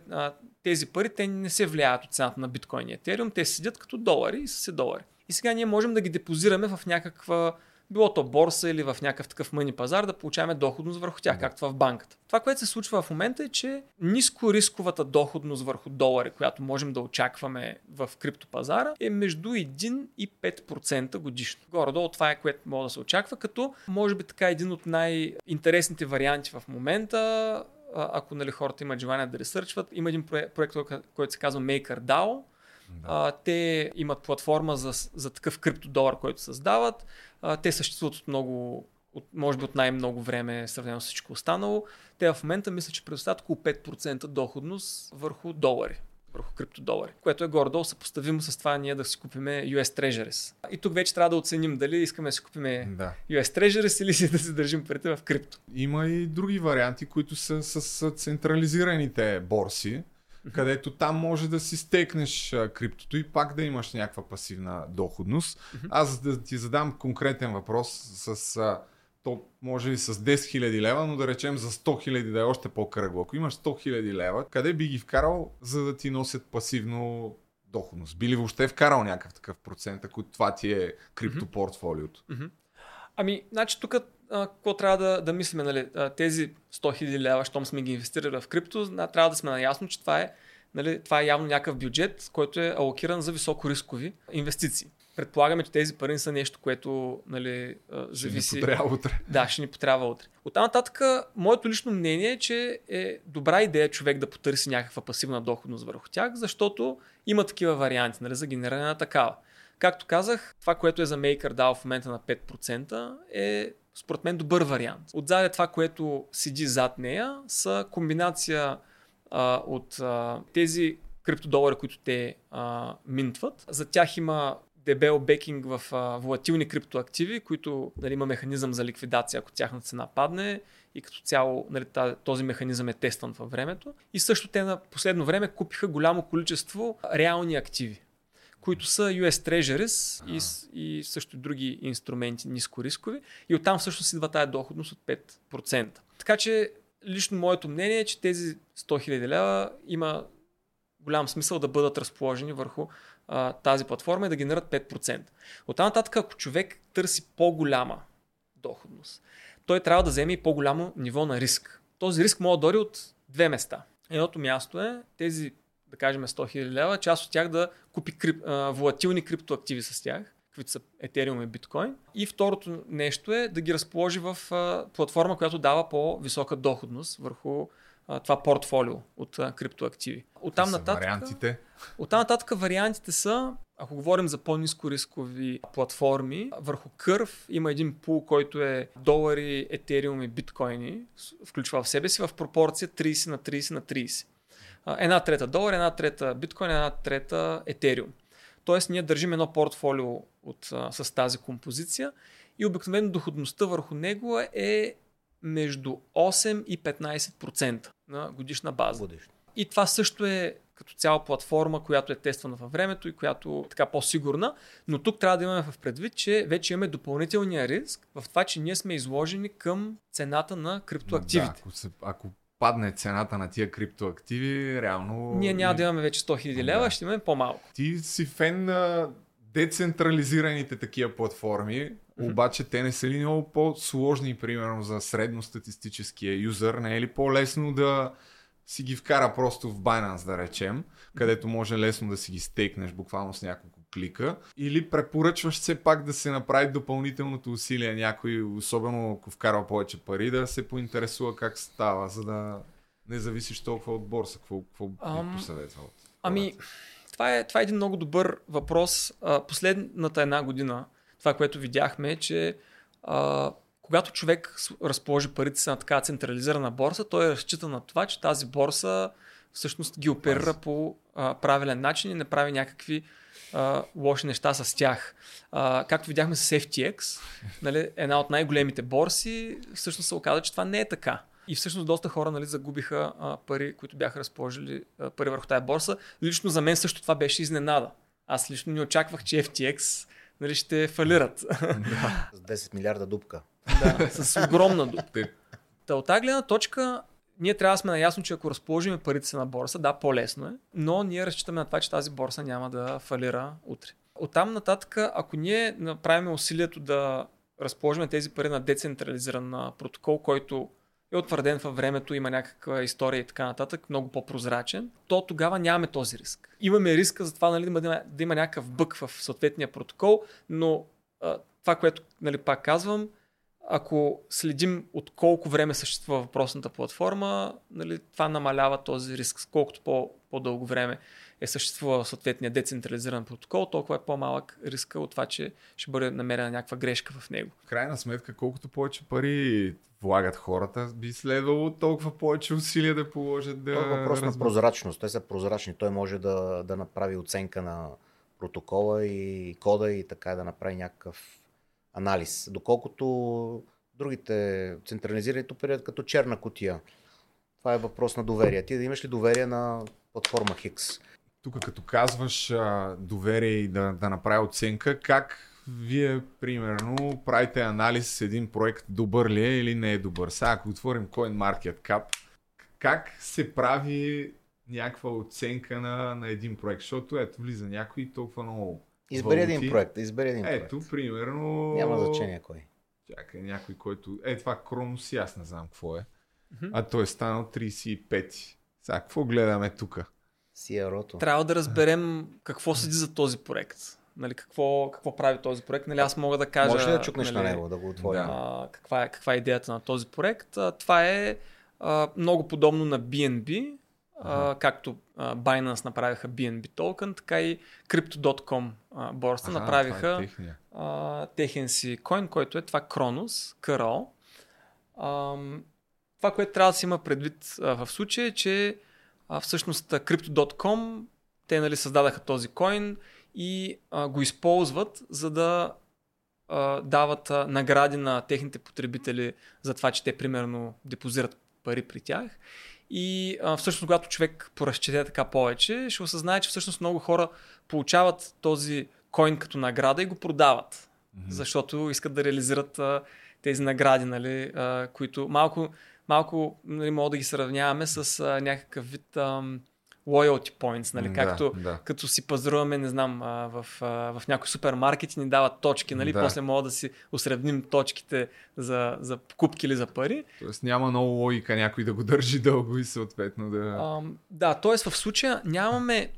тези пари, те не се влияят от цената на биткоин и Ethereum, те седят като долари и са се долари. И сега ние можем да ги депозираме в някаква, било то борса или в някакъв такъв мъни пазар, да получаваме доходност върху тях, както в банката. Това, което се случва в момента е, че ниско рисковата доходност върху долари, която можем да очакваме в криптопазара, е между един и пет процента годишно. Горе-долу това е, което може да се очаква, като може би така един от най-интересните варианти в момента, ако нали, хората имат желание да ресърчват. Има един проект, който се казва MakerDAO. Да. А, те имат платформа за, за такъв криптодолар, който създават. А, те съществуват от много, от, може би от най-много време, сравнено с всичко останало. Те в момента мисля, че предоставят около пет процента доходност върху долари, върху криптодолари, което е горе-долу съпоставимо с това ние да си купиме ю ес Treasuries. И тук вече трябва да оценим дали искаме да си купиме да. ю ес Treasuries или си да се държим парите в крипто. Има и други варианти, които са с централизираните борси. където там може да си стейкнеш криптото и пак да имаш някаква пасивна доходност. Аз да ти задам конкретен въпрос с... То може и с десет хиляди лева, но да речем за сто хиляди да е още по-кръгло. Ако имаш сто хиляди лева, къде би ги вкарал, за да ти носят пасивно доходност? Би ли въобще вкарал някакъв такъв процент, ако това ти е криптопортфолиото? Mm-hmm. Ами, значи тук какво трябва да, да мислиме, нали? Тези сто хиляди лева, щом сме ги инвестирали в крипто, трябва да сме наясно, че това е, нали, това е явно някакъв бюджет, който е алокиран за високо рискови инвестиции. Предполагаме, че тези пари не са нещо, което, нали, зависи... Ще ни потрябва утре. Да, ще ни потрябва утре. Оттам нататък, моето лично мнение е, че е добра идея човек да потърси някаква пасивна доходност върху тях, защото има такива варианти, нали, за генериране на такава. Както казах, това, което е за MakerDAO в момента на пет процента е, според мен, добър вариант. Отзади това, което седи зад нея, са комбинация а, от а, тези криптодолари, които те а, минтват. За тях има дебел бекинг в а, волатилни криптоактиви, които, нали, има механизъм за ликвидация, ако тяхната цена падне, и като цяло, нали, този механизъм е тестван във времето. И също те на последно време купиха голямо количество реални активи, които са ю ес Treasuries а. и, и също други инструменти нискорискови, и оттам всъщност идва тая доходност от пет процента. Така че лично моето мнение е, че тези сто хиляди лева има голям смисъл да бъдат разположени върху а, тази платформа и да генерат пет процента. Оттам нататък, ако човек търси по-голяма доходност, той трябва да вземе и по-голямо ниво на риск. Този риск може да дори от две места. Едното място е тези, да кажем, сто хиляди лева, част от тях да купи крип, а, волатилни криптоактиви с тях, които са Ethereum и Bitcoin. И второто нещо е да ги разположи в а, платформа, която дава по-висока доходност върху а, това портфолио от а, криптоактиви. Оттам нататък, вариантите? Оттам нататък вариантите са, ако говорим за по-ниско рискови платформи, върху Curve има един пул, който е долари, Ethereum и биткоини, включва в себе си в пропорция трийсет на трийсет на трийсет. Една трета долар, една трета биткоин, една трета етериум. Тоест ние държим едно портфолио от, а, с тази композиция и обикновено доходността върху него е между осем и петнайсет процента на годишна база. Годишна. И това също е като цяло платформа, която е тествана във времето и която е така по-сигурна, но тук трябва да имаме в предвид, че вече имаме допълнителния риск в това, че ние сме изложени към цената на криптоактивите. Да, ако се, ако... падне цената на тия криптоактиви, реално... Ние няма да имаме вече сто хиляди лева, да. Ще имаме по-малко. Ти си фен на децентрализираните такива платформи, mm-hmm. обаче те не са ли много по-сложни, примерно за средностатистическия юзър? Не е ли по-лесно да си ги вкара просто в Binance, да речем, където може лесно да си ги стейкнеш буквално с няколко клика, или препоръчваш все пак да се направи допълнителното усилие някой, особено ако вкарва повече пари, да се поинтересува как става, за да не зависиш толкова от борса? Какво, какво Ам... би посъветвал? Ами, това е, това е един много добър въпрос. Последната една година, това, което видяхме, е, че а, когато човек разположи парите си на така централизирана борса, той е разчитан на това, че тази борса всъщност ги оперира по а, правилен начин и не прави някакви Uh, лоши неща с тях. Uh, както видяхме с Еф Ти Екс, нали, една от най-големите борси, всъщност се оказа, че това не е така. И всъщност доста хора, нали, загубиха uh, пари, които бяха разположили uh, пари върху тая борса. Лично за мен също това беше изненада. Аз лично не очаквах, че Еф Ти Екс, нали, ще фалират. Да. С десет милиарда дупка. Да, с огромна дупка. Та от тази гледна точка ние трябва да сме наясно, че ако разположим парите си на борса, да, по-лесно е, но ние разчитаме на това, че тази борса няма да фалира утре. Оттам нататък, ако ние направим усилието да разположим тези пари на децентрализиран протокол, който е утвърден във времето, има някаква история и така нататък, много по-прозрачен, то тогава нямаме този риск. Имаме риска за това, нали, да, има, да има някакъв бък в съответния протокол, но а, това, което, нали, пак казвам, ако следим от колко време съществува въпросната платформа, нали, това намалява този риск. Колкото по, по-дълго време е съществувал съответния децентрализиран протокол, толкова е по-малък риска от това, че ще бъде намерена някаква грешка в него. В крайна сметка, колкото повече пари влагат хората, би следвало толкова повече усилия да положат да... Това е въпрос на прозрачност. Те са прозрачни. Той може да, да направи оценка на протокола и кода и така да направи някакъв анализ, доколкото другите централизирани оперират като черна кутия. Това е въпрос на доверие. Ти да имаш ли доверие на платформа Хикс. Тук като казваш доверие и да, да направи оценка, как вие примерно правите анализ с един проект добър ли е или не е добър? Сега ако отворим CoinMarketCap, как се прави някаква оценка на, на един проект? Защото ето влиза някой толкова много избери валути. един проект, избери един проект. Ето примерно... Няма значение кой. Чакай някой, който... Е това Кронос и аз не знам какво е. Mm-hmm. А той е станал тридесет и пети. Сега какво гледаме тук? си ар о-то. Трябва да разберем какво седи за този проект. Нали, какво, какво прави този проект? Нали, аз мога да кажа... Може ли да чукнеш нали, на него, да го отворим? Да. Каква, е, каква е идеята на този проект? А, това е а, много подобно на би ен би, а, както а, Binance направиха би ен би токен, така и Crypto точка com а, борста Аха, направиха е а, техен си coin, който е това Cronos, си ар о. А, това, което трябва да се има предвид а, в случая е, че а, всъщност Crypto точка com те нали, създадаха този coin и а, го използват, за да а, дават а, награди на техните потребители за това, че те примерно депозират пари при тях. И а, всъщност, когато човек поразчете така повече, ще осъзнае, че всъщност много хора получават този коин като награда и го продават, mm-hmm. защото искат да реализират а, тези награди, нали, а, които малко, малко нали, мога да ги сравняваме с а, някакъв вид... А, loyalty points, нали, да, както да. Като си пазаруваме, не знам, в, в някои супермаркети ни дават точки, нали, да. После мога да си осредним точките за, за покупки или за пари. Тоест няма много логика някой да го държи дълго и съответно да... А, да, т.е. в случая нямаме,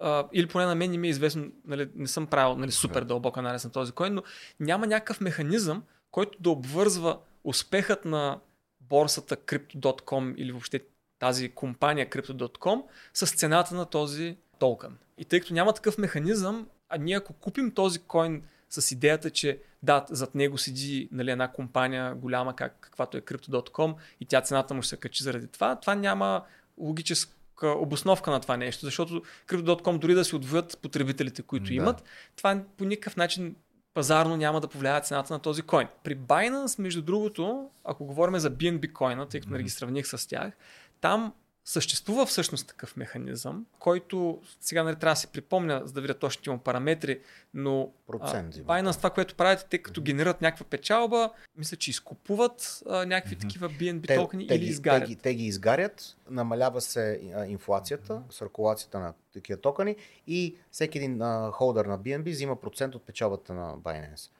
а, или поне на мен не ми е известно, нали, не съм правил нали, супер дълбока анализ на този коин, но няма някакъв механизъм, който да обвързва успехът на борсата Crypto точка com или въобще тази компания Crypto точка com с цената на този токен. И тъй като няма такъв механизъм, а ние ако купим този коин с идеята, че да, зад него седи нали, една компания голяма, как, каквато е Crypto точка com и тя цената му ще се качи заради това, това няма логическа обосновка на това нещо, защото Crypto точка com дори да се отвоят потребителите, които да. Имат, това по никакъв начин пазарно няма да повлияе цената на този коин. При Binance, между другото, ако говорим за би ен би коина, тъй като mm-hmm. ги сравних с тях, там съществува всъщност такъв механизъм, който сега нали, трябва да си припомня, за да видя точните му параметри, но Binance това, което правите, тъй като генерират някаква печалба, мисля, че изкупуват а, някакви mm-hmm. такива би ен би те, токени те, или изгарят. Те, те, те ги изгарят, намалява се а, инфлацията, mm-hmm. циркулацията на такива токени и всеки един а, холдър на би ен би взима процент от печалбата на Binance.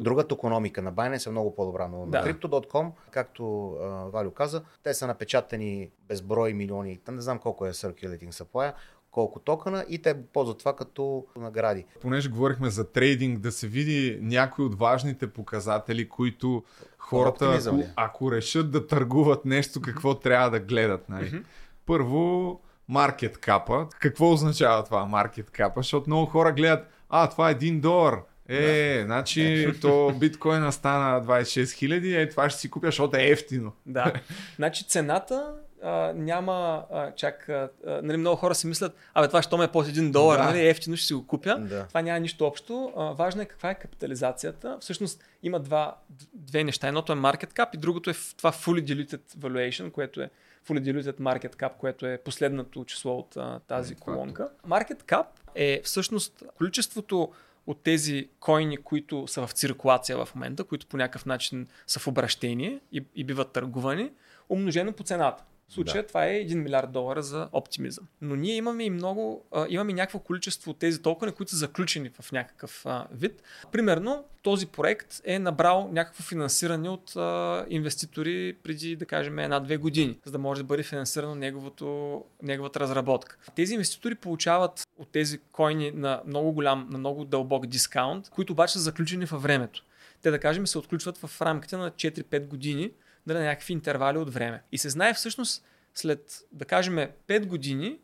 Другата икономика на Binance е много по-добра, но да. На Crypto точка com, както а, Валю каза, те са напечатани безброй милиони, не знам колко е circulating supply, колко токена и те ползват това като награди. Понеже говорихме за трейдинг, да се види някои от важните показатели, които хората, ако, ако решат да търгуват нещо, какво трябва да гледат. Нали? Mm-hmm. Първо, market cap-а. Какво означава това market cap-а? Защото много хора гледат, а това е един долар. Е, да. Значи то биткоина стана двадесет и шест хиляди, е това ще си купя, защото е ефтино. Да, значи цената а, няма а, чак, а, нали много хора си мислят, абе това ще ме е под един долар, да. Нали ефтино ще си го купя, да. Това няма нищо общо, а, важно е каква е капитализацията, всъщност има два, две неща, едното е market cap и другото е това fully diluted valuation, което е fully diluted market cap, което е последното число от а, тази колонка. Market cap е всъщност количеството от тези коини, които са в циркулация в момента, които по някакъв начин са в обращение и, и биват търгувани, умножено по цената. В случая да. Това е един милиард долара за оптимизъм. Но ние имаме и много, а, имаме някакво количество от тези токени, които са заключени в някакъв а, вид. Примерно този проект е набрал някакво финансиране от а, инвеститори преди, да кажем, една-две години, за да може да бъде финансирано неговото, неговата разработка. Тези инвеститори получават от тези коини на много голям, на много дълбок дискаунт, които обаче са заключени във времето. Те, да кажем, се отключват в рамките на четири-пет години, на някакви интервали от време. И се знае всъщност след, да кажем, пет години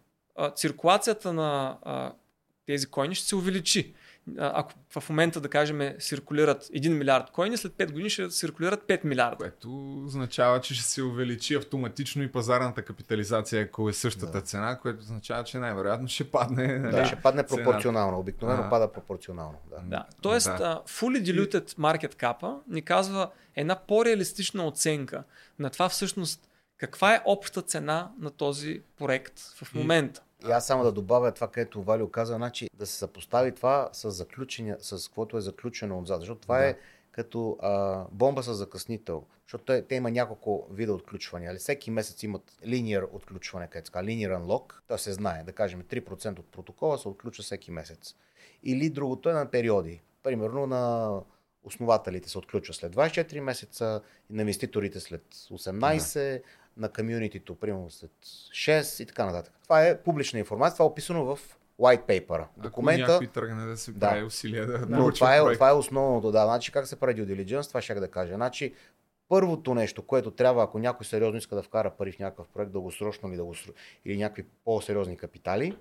циркулацията на тези коини ще се увеличи. Ако в момента, да кажем, циркулират един милиард коини, след пет години ще циркулират пет милиарда. Което означава, че ще се увеличи автоматично и пазарната капитализация, ако е същата да. Цена, което означава, че най-вероятно ще падне. Да, нали, ще падне цената. Пропорционално. Обикновено а. Пада пропорционално. Да. Да. Тоест, да. Fully diluted market cap ни казва една по-реалистична оценка на това всъщност каква е обща цена на този проект в момента. И аз само да добавя това, където Валио каза, значи да се съпостави това с, с каквото е заключено отзад, защото това да. е като а, бомба с закъснител, защото те, те има няколко вида отключвания, всеки месец имат линейър отключване, където линейър анлок, то се знае, да кажем три процента от протокола се отключва всеки месец. Или другото е на периоди, примерно на основателите се отключва след двайсет и четири месеца, на инвеститорите след осемнайсет, да. на комюнитито примерно след шест и така нататък. Това е публична информация, това е описано в white paper-а. Документа... Ако някой тръгне да се прави да. усилия да научи проект. Е, това е основното, да. Значи как се прави due diligence, това ще да кажа. Значи първото нещо, което трябва, ако някой сериозно иска да вкара пари в някакъв проект, дългосрочно или, дългоср... или някакви по-сериозни капитали,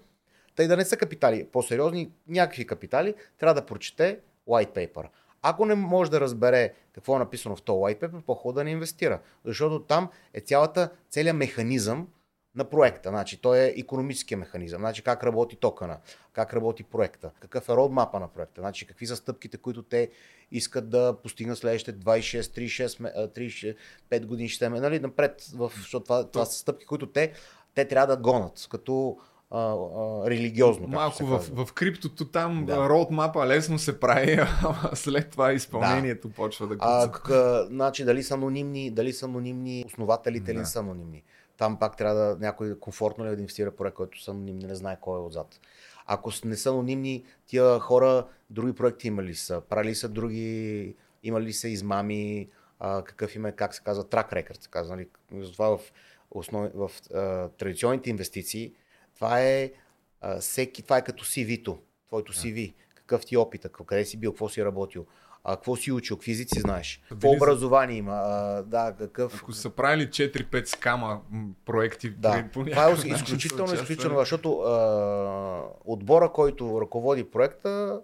тъй да не са капитали, по-сериозни някакви капитали, трябва да прочете white paper. Ако не може да разбере какво е написано в този white paper, по-хубаво да не инвестира. Защото там е цялата, целият механизъм на проекта. Значи, той е икономическия механизъм. Значи, как работи токъна, как работи проекта, какъв е родмапа на проекта, значи, какви са стъпките, които те искат да постигнат следващите двайсет и шест, трийсет и шест, трийсет и пет години ще ме, нали, напред, в, защото това, това са стъпки, които те, те трябва да гонат, като А, а, религиозно. Малко в, в криптото там да. роудмапа лесно се прави, а след това изпълнението да. почва да куца. Значи дали са анонимни, дали са анонимни основателите да. ли са анонимни. Там пак трябва да някой комфортно ли да инвестира проект, който са анонимни, не знае кой е отзад. Ако не са анонимни, тия хора други проекти имали са, правили са други, имали са измами, а, какъв има, как се казва, трак рекърд се казва. Нали? Затова в, основ... в а, традиционните инвестиции Това е, а, всеки, това е като си ви-то, твоето си ви, какъв ти опитък, къде си бил, какво си работил, а, какво си учил, какви езици знаеш, какво образование има, а, да, какъв... Ако са правили четири-пет скама проекти, да, това е изключително, изключително, защото а, отбора, който ръководи проекта,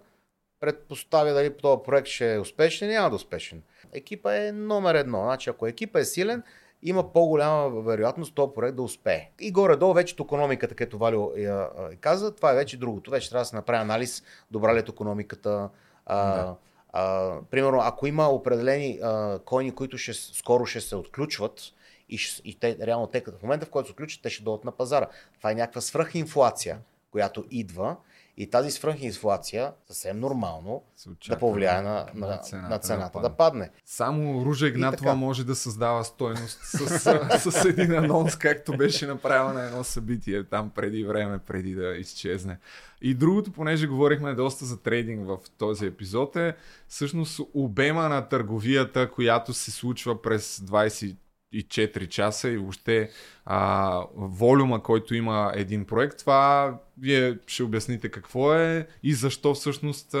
предпоставя дали този проект ще е успешен, няма да успешен. Екипа е номер едно, значи ако екипа е силен, има по-голяма вероятност този проект да успее. И горе-долу вече економиката, като Валио я каза, това е вече другото. Вече трябва да се направи анализ, добра ли е економиката. А, да. а, примерно, ако има определени а, койни, които ще, скоро ще се отключват и, ще, и те, реално те в момента, в който се отключат, те ще дойдат на пазара. Това е някаква свръхинфлация, която идва и тази свръхинфлация съвсем нормално да повлияе на, на, на цената, на цената да, да падне. Само Ружа Игнатова може да създава стойност с, с, с един анонс, както беше направено на едно събитие там преди време, преди да изчезне. И другото, понеже говорихме доста за трейдинг в този епизод, е всъщност обема на търговията, която се случва през двайсет и четири часа и въобще а, волюма, който има един проект. Това вие ще обясните какво е и защо всъщност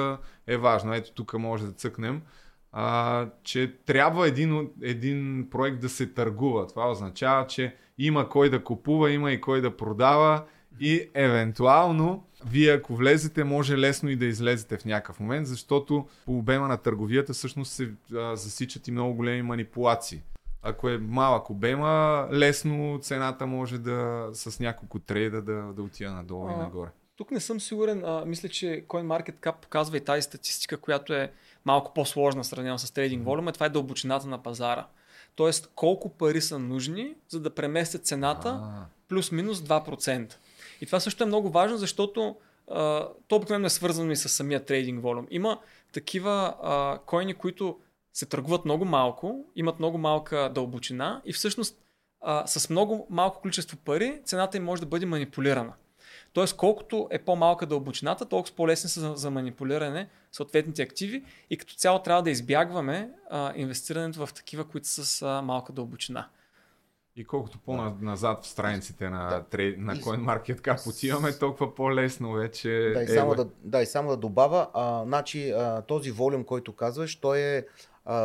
е важно. Ето тук може да цъкнем, а, че трябва един, един проект да се търгува. Това означава, че има кой да купува, има и кой да продава и евентуално вие ако влезете, може лесно и да излезете в някакъв момент, защото по обема на търговията всъщност се а, засичат и много големи манипулации. Ако е малък обема, лесно цената може да с няколко трейда да, да отида надолу а, и нагоре. Тук не съм сигурен. А, мисля, че CoinMarketCap показва и тази статистика, която е малко по-сложна сравнено с трейдинг волюм. Това е дълбочината на пазара. Тоест колко пари са нужни, за да преместят цената а. плюс-минус два процента. И това също е много важно, защото а, то обикновено е свързано и с самия трейдинг волюм. Има такива а, койни, които се търгуват много малко, имат много малка дълбочина и всъщност а, с много малко количество пари цената им може да бъде манипулирана. Тоест колкото е по-малка дълбочината, толкова по-лесни са за, за манипулиране съответните активи и като цяло трябва да избягваме а, инвестирането в такива, които са с а, малка дълбочина. И колкото по-назад в страниците на, да. трей, на CoinMarketCap отиваме, толкова по-лесно вече. Да, и само, е, да, да, и само да добавя, а, значи, а, този волюм, който казваш, той е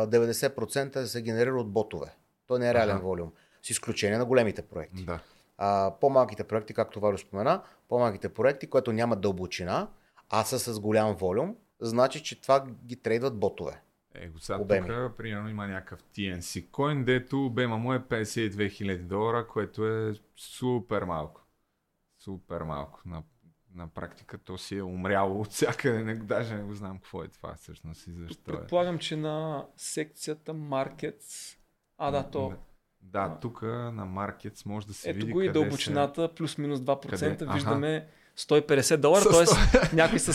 деветдесет процента се генерира от ботове. Той не е реален ага. волюм. С изключение на големите проекти. Да. А, по-малките проекти, както Валю спомена, по-малките проекти, които нямат дълбочина, а са с голям волюм, значи, че това ги трейдват ботове. Его, сега тук, примерно, има някакъв ти ен си coin, дето обема му е петдесет и две хиляди долара, което е супер малко. Супер малко. На, на практика то си е умряло от всякъде. Даже не го знам какво е това всъщност и защо е. Предполагам, че на секцията Markets... А, да, то... Да, тук на маркетс може да се Ето види Ето го и дълбочината, се... плюс-минус два процента къде? Виждаме Аха. сто и петдесет долара, т.е. някой с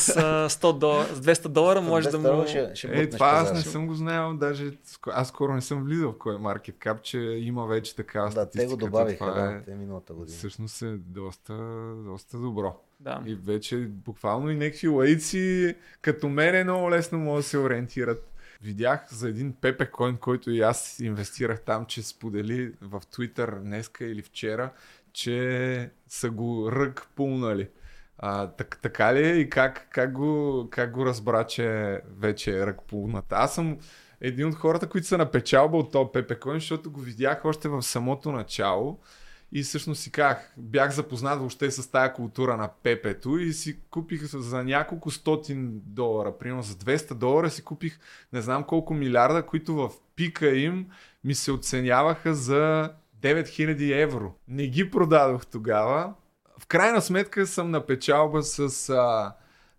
сто долара, с двеста долара може да му... Ще, ще е, това аз не съм го знаел, даже аз скоро не съм влизал в кой маркет кап, че има вече такава статистика. Да, те го добавиха, да, те миналата година. Всъщност е доста, доста добро. Да. И вече буквално и някакви лаици, като мене, много лесно могат да се ориентират. Видях за един PepeCoin, който и аз инвестирах там, че сподели в Twitter днеска или вчера, че са го рък пълнали. А, так, така ли е и как, как, го, как го разбра, че вече е рък пълната? Аз съм един от хората, които са на печалба от този PepeCoin, защото го видях още в самото начало и всъщност си казах, бях запознат въобще с тая култура на пепето и си купих за няколко стотин долара, примерно за двеста долара си купих не знам колко милиарда, които в пика им ми се оценяваха за девет хиляди евро. Не ги продадох тогава. В крайна сметка съм на печалба с а,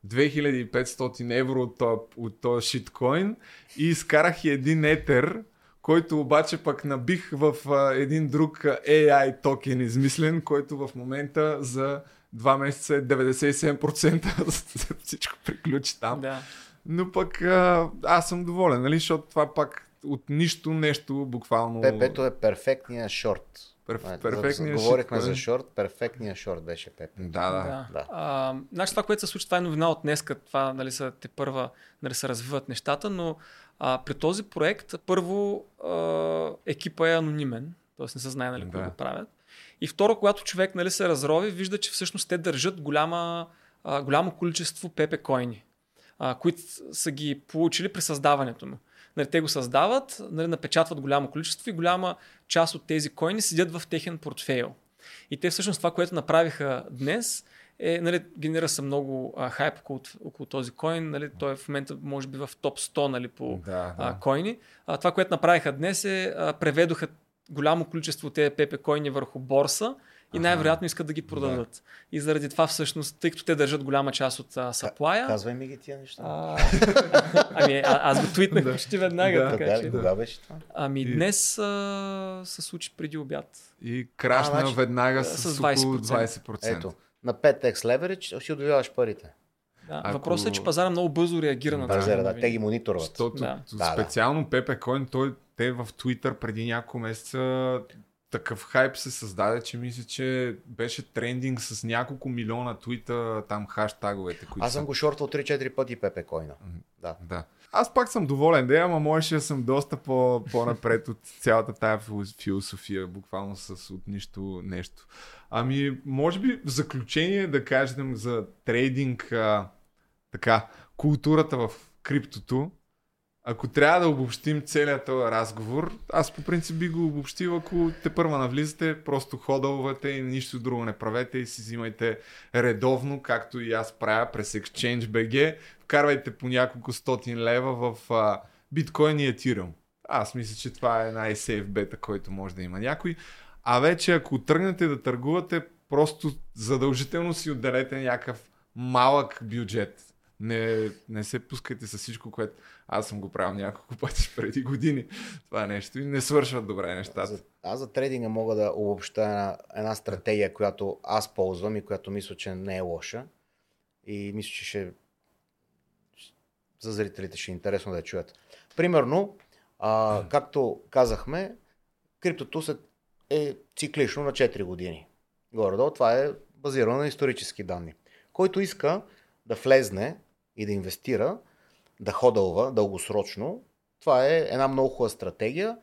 две хиляди и петстотин евро от този шиткоин и изкарах и един етер, който обаче пък набих в а, един друг ей ай токен измислен, който в момента за два месеца е деветдесет и седем процента всичко приключи там. Да. Но пък а, аз съм доволен, нали? Защото това пак от нищо нещо буквално... Пепето е перфектния шорт. Перф... Перфектния Говорихме шит, за шорт, перфектния шорт беше Пепе. Да, да. да. А, значи това, което се случи, това е новина от днеска, това нали са те първа, нали се развиват нещата, но а, при този проект първо а, екипа е анонимен, т.е. не се знае нали какво да. го правят. И второ, когато човек нали, се разрови, вижда, че всъщност те държат голяма, а, голямо количество PepeCoin-и, които са ги получили при създаването му. Нали, те го създават, нали, напечатват голямо количество и голяма част от тези коини седят в техен портфейл. И те всъщност това, което направиха днес, е, нали, генера се много а, хайп около, около този коин. Нали, той в момента може би в топ сто нали, по да, да. А, коини. А, това, което направиха днес е а, преведоха голямо количество от тези пепе коини върху борса и най-вероятно искат да ги продадат. Да. И заради това всъщност, тъй като те държат голяма част от саплая... Казвай ми ги тия неща. А... ами а, аз го твитнах почти веднага. Да, така, да, че... да. беше това. Ами и... днес а, се случи преди обяд. И крашна а, значи, веднага с, с около двайсет процента. Ето, на пет екс leverage ще удвояваш парите. Да. Ако... Въпросът е, че пазара много бързо реагира на това. Да, да, те ги мониторват. Защото да. специално PepeCoin, той, те в Twitter преди няколко месеца... Такъв хайп се създаде, че мисля, че беше трендинг с няколко милиона твита, там хаштаговете. Които Аз съм са... го шортвал три-четири пъти PepeCoin-а. Да. да. Аз пак съм доволен, да, ама можеше да съм доста по- по-напред от цялата тая философия, буквално с от нищо нещо. Ами, може би в заключение да кажем за трейдинг, а, така, културата в криптото. Ако трябва да обобщим целият този разговор, аз по принцип би го обобщил, ако те първа навлизате, просто ходълвате и нищо друго не правете и си взимайте редовно, както и аз правя през ExchangeBG, вкарвайте по няколко стотин лева в а, биткоин и Ethereum. Аз мисля, че това е най-сейф бета, който може да има някой. А вече ако тръгнете да търгувате, просто задължително си отделете някакъв малък бюджет. Не, не се пускайте с всичко, което аз съм го правил няколко пъти преди години. Това нещо и не свършват добре нещата. За, аз за трейдинга мога да обобща една, една стратегия, която аз ползвам и която мисля, че не е лоша. И мисля, че ще... за зрителите ще е интересно да я чуят. Примерно, а, както казахме, криптото е циклично на четири години. Горе-долу това е базирано на исторически данни. Който иска да влезне и да инвестира, да ходълва дългосрочно. Това е една много хубава стратегия,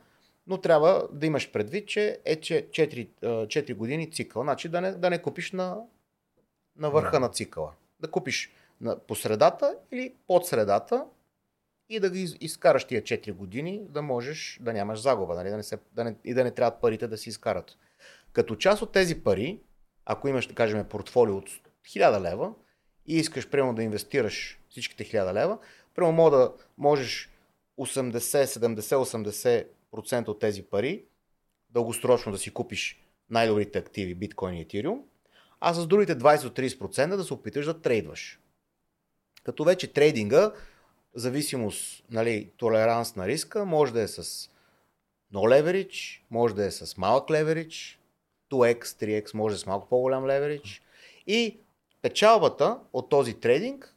но трябва да имаш предвид, че е четири години цикъл. Значи да не, да не купиш на, на върха на цикъла. Да купиш на, по средата или под средата и да ги изкараш тия четири години, да можеш да нямаш загуба, нали? Да не се, да не, и да не трябва парите да си изкарат. Като част от тези пари, ако имаш, да кажем, портфолио от хиляда лева, и искаш прямо да инвестираш всичките хиляда лева, прямо мога да можеш осемдесет, седемдесет, осемдесет процента от тези пари дългосрочно да си купиш най-добрите активи биткоин и Ethereum, а с другите двайсет до трийсет процента да се опиташ да трейдваш. Като вече трейдинга, зависимост, нали, толеранс на риска, може да е с Но леверидж може да е с малък леверидж, две икс, три икс, може с малко по-голям леверидж и печалбата от този трейдинг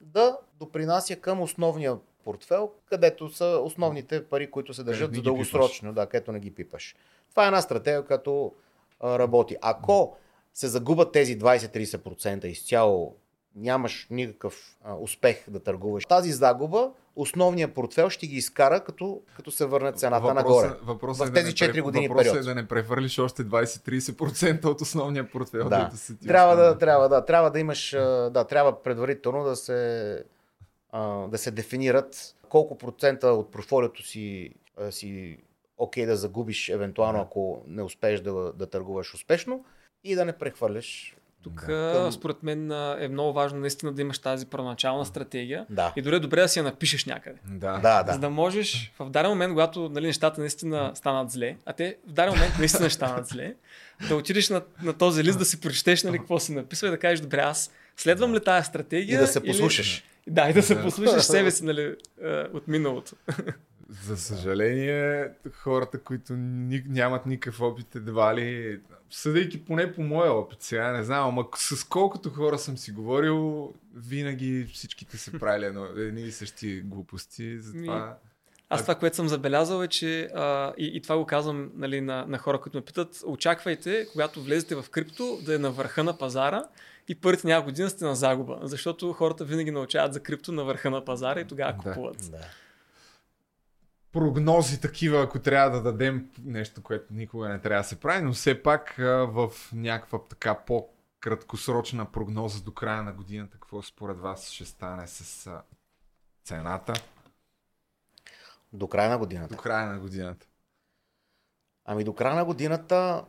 да допринася към основния портфел, където са основните пари, които се държат за дългосрочно, да, където не ги пипаш. Това е една стратегия, която а, работи. Ако се загубят тези двайсет до трийсет процента изцяло, нямаш никакъв а, успех да търгуваш. Тази загуба, основният портфел ще ги изкара, като, като се върне цената нагоре. Въпросът е, да въпрос е да не превърлиш още двайсет до трийсет процента от основния портфел. Да. Да се трябва, да, трябва, да, трябва да имаш, да, трябва предварително да се, а, да се дефинират колко процента от портфолиото си, а, си окей да загубиш, евентуално, да. Ако не успееш да, да търгуваш успешно и да не прехвърляш. Тук, да. Според мен, е много важно наистина да имаш тази първоначална стратегия, да. И дори е добре да си я напишеш някъде. Да. Да, да. За да можеш в даден момент, когато, нали, нещата наистина станат зле, а те в даден момент наистина станат зле, да отидеш на, на този лист, да си прочетеш, нали, какво се написва и да кажеш, добре, аз следвам ли тази стратегия? И да се послушаш. Или... Да, и да се послушаш себе си, нали, от миналото. За съжаление, хората, които ни, нямат никакъв опит, едва ли, съдейки поне по моя опит, сега не знам, ама с колкото хора съм си говорил, винаги всичките са правили едни и същи глупости. Затова... Аз това, което съм забелязал е, че а, и, и това го казвам, нали, на, на хора, които ме питат, очаквайте, когато влезете в крипто, да е на върха на пазара и първите няколко години сте на загуба, защото хората винаги научават за крипто на върха на пазара и тогава купуват. Да, да. Прогнози такива, ако трябва да дадем нещо, което никога не трябва да се прави, но все пак в някаква така по-краткосрочна прогноза до края на годината, какво според вас ще стане с цената? До края на годината? До края на годината. Ами до края на годината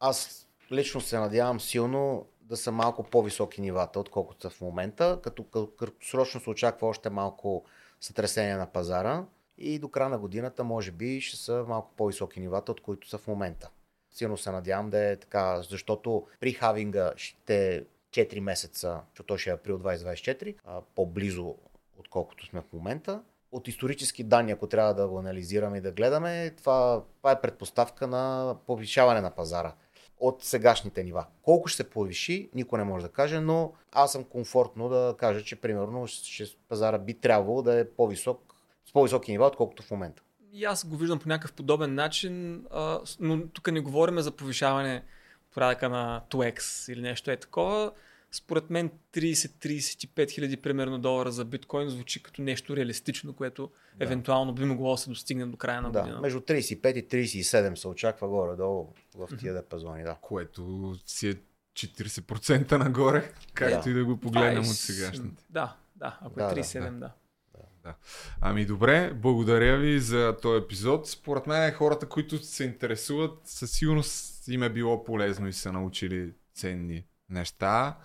аз лично се надявам силно да са малко по-високи нивата, отколкото са в момента, като краткосрочно се очаква още малко сътресение на пазара и до края на годината може би ще са малко по-високи нивата, от които са в момента. Силно се надявам да е така, защото при хавинга ще четири месеца, защото той ще е април двайсет двайсет и четвърта, по-близо отколкото сме в момента. От исторически данни, ако трябва да го анализираме и да гледаме, това, това е предпоставка на повишаване на пазара от сегашните нива. Колко ще се повиши, никой не може да каже, но аз съм комфортно да кажа, че примерно ще пазара би трябвало да е по-висок, с по-високи нива, отколкото в момента. И аз го виждам по някакъв подобен начин, а, но тук не говорим за повишаване порядъка на две икс или нещо е такова. Според мен трийсет до трийсет и пет хиляди примерно долара за биткоин звучи като нещо реалистично, което да. Евентуално би могло да се достигне до края на година. Да, между трийсет и пет и трийсет и седем се очаква горе-долу в тия депазони, да. Което си е четирийсет процента нагоре, както да. И да го погледнем а, от сегашните. Да, да, ако да, е трийсет и седем, да. да. Да. Ами добре, благодаря ви за този епизод. Според мен хората, които се интересуват, със сигурност им е било полезно и са научили ценни неща,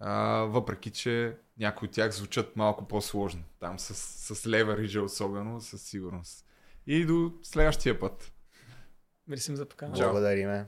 а, въпреки че някои от тях звучат малко по-сложно. Там с, с левериджа особено, със сигурност. И до следващия път. Мерсим за покана. Благодарим.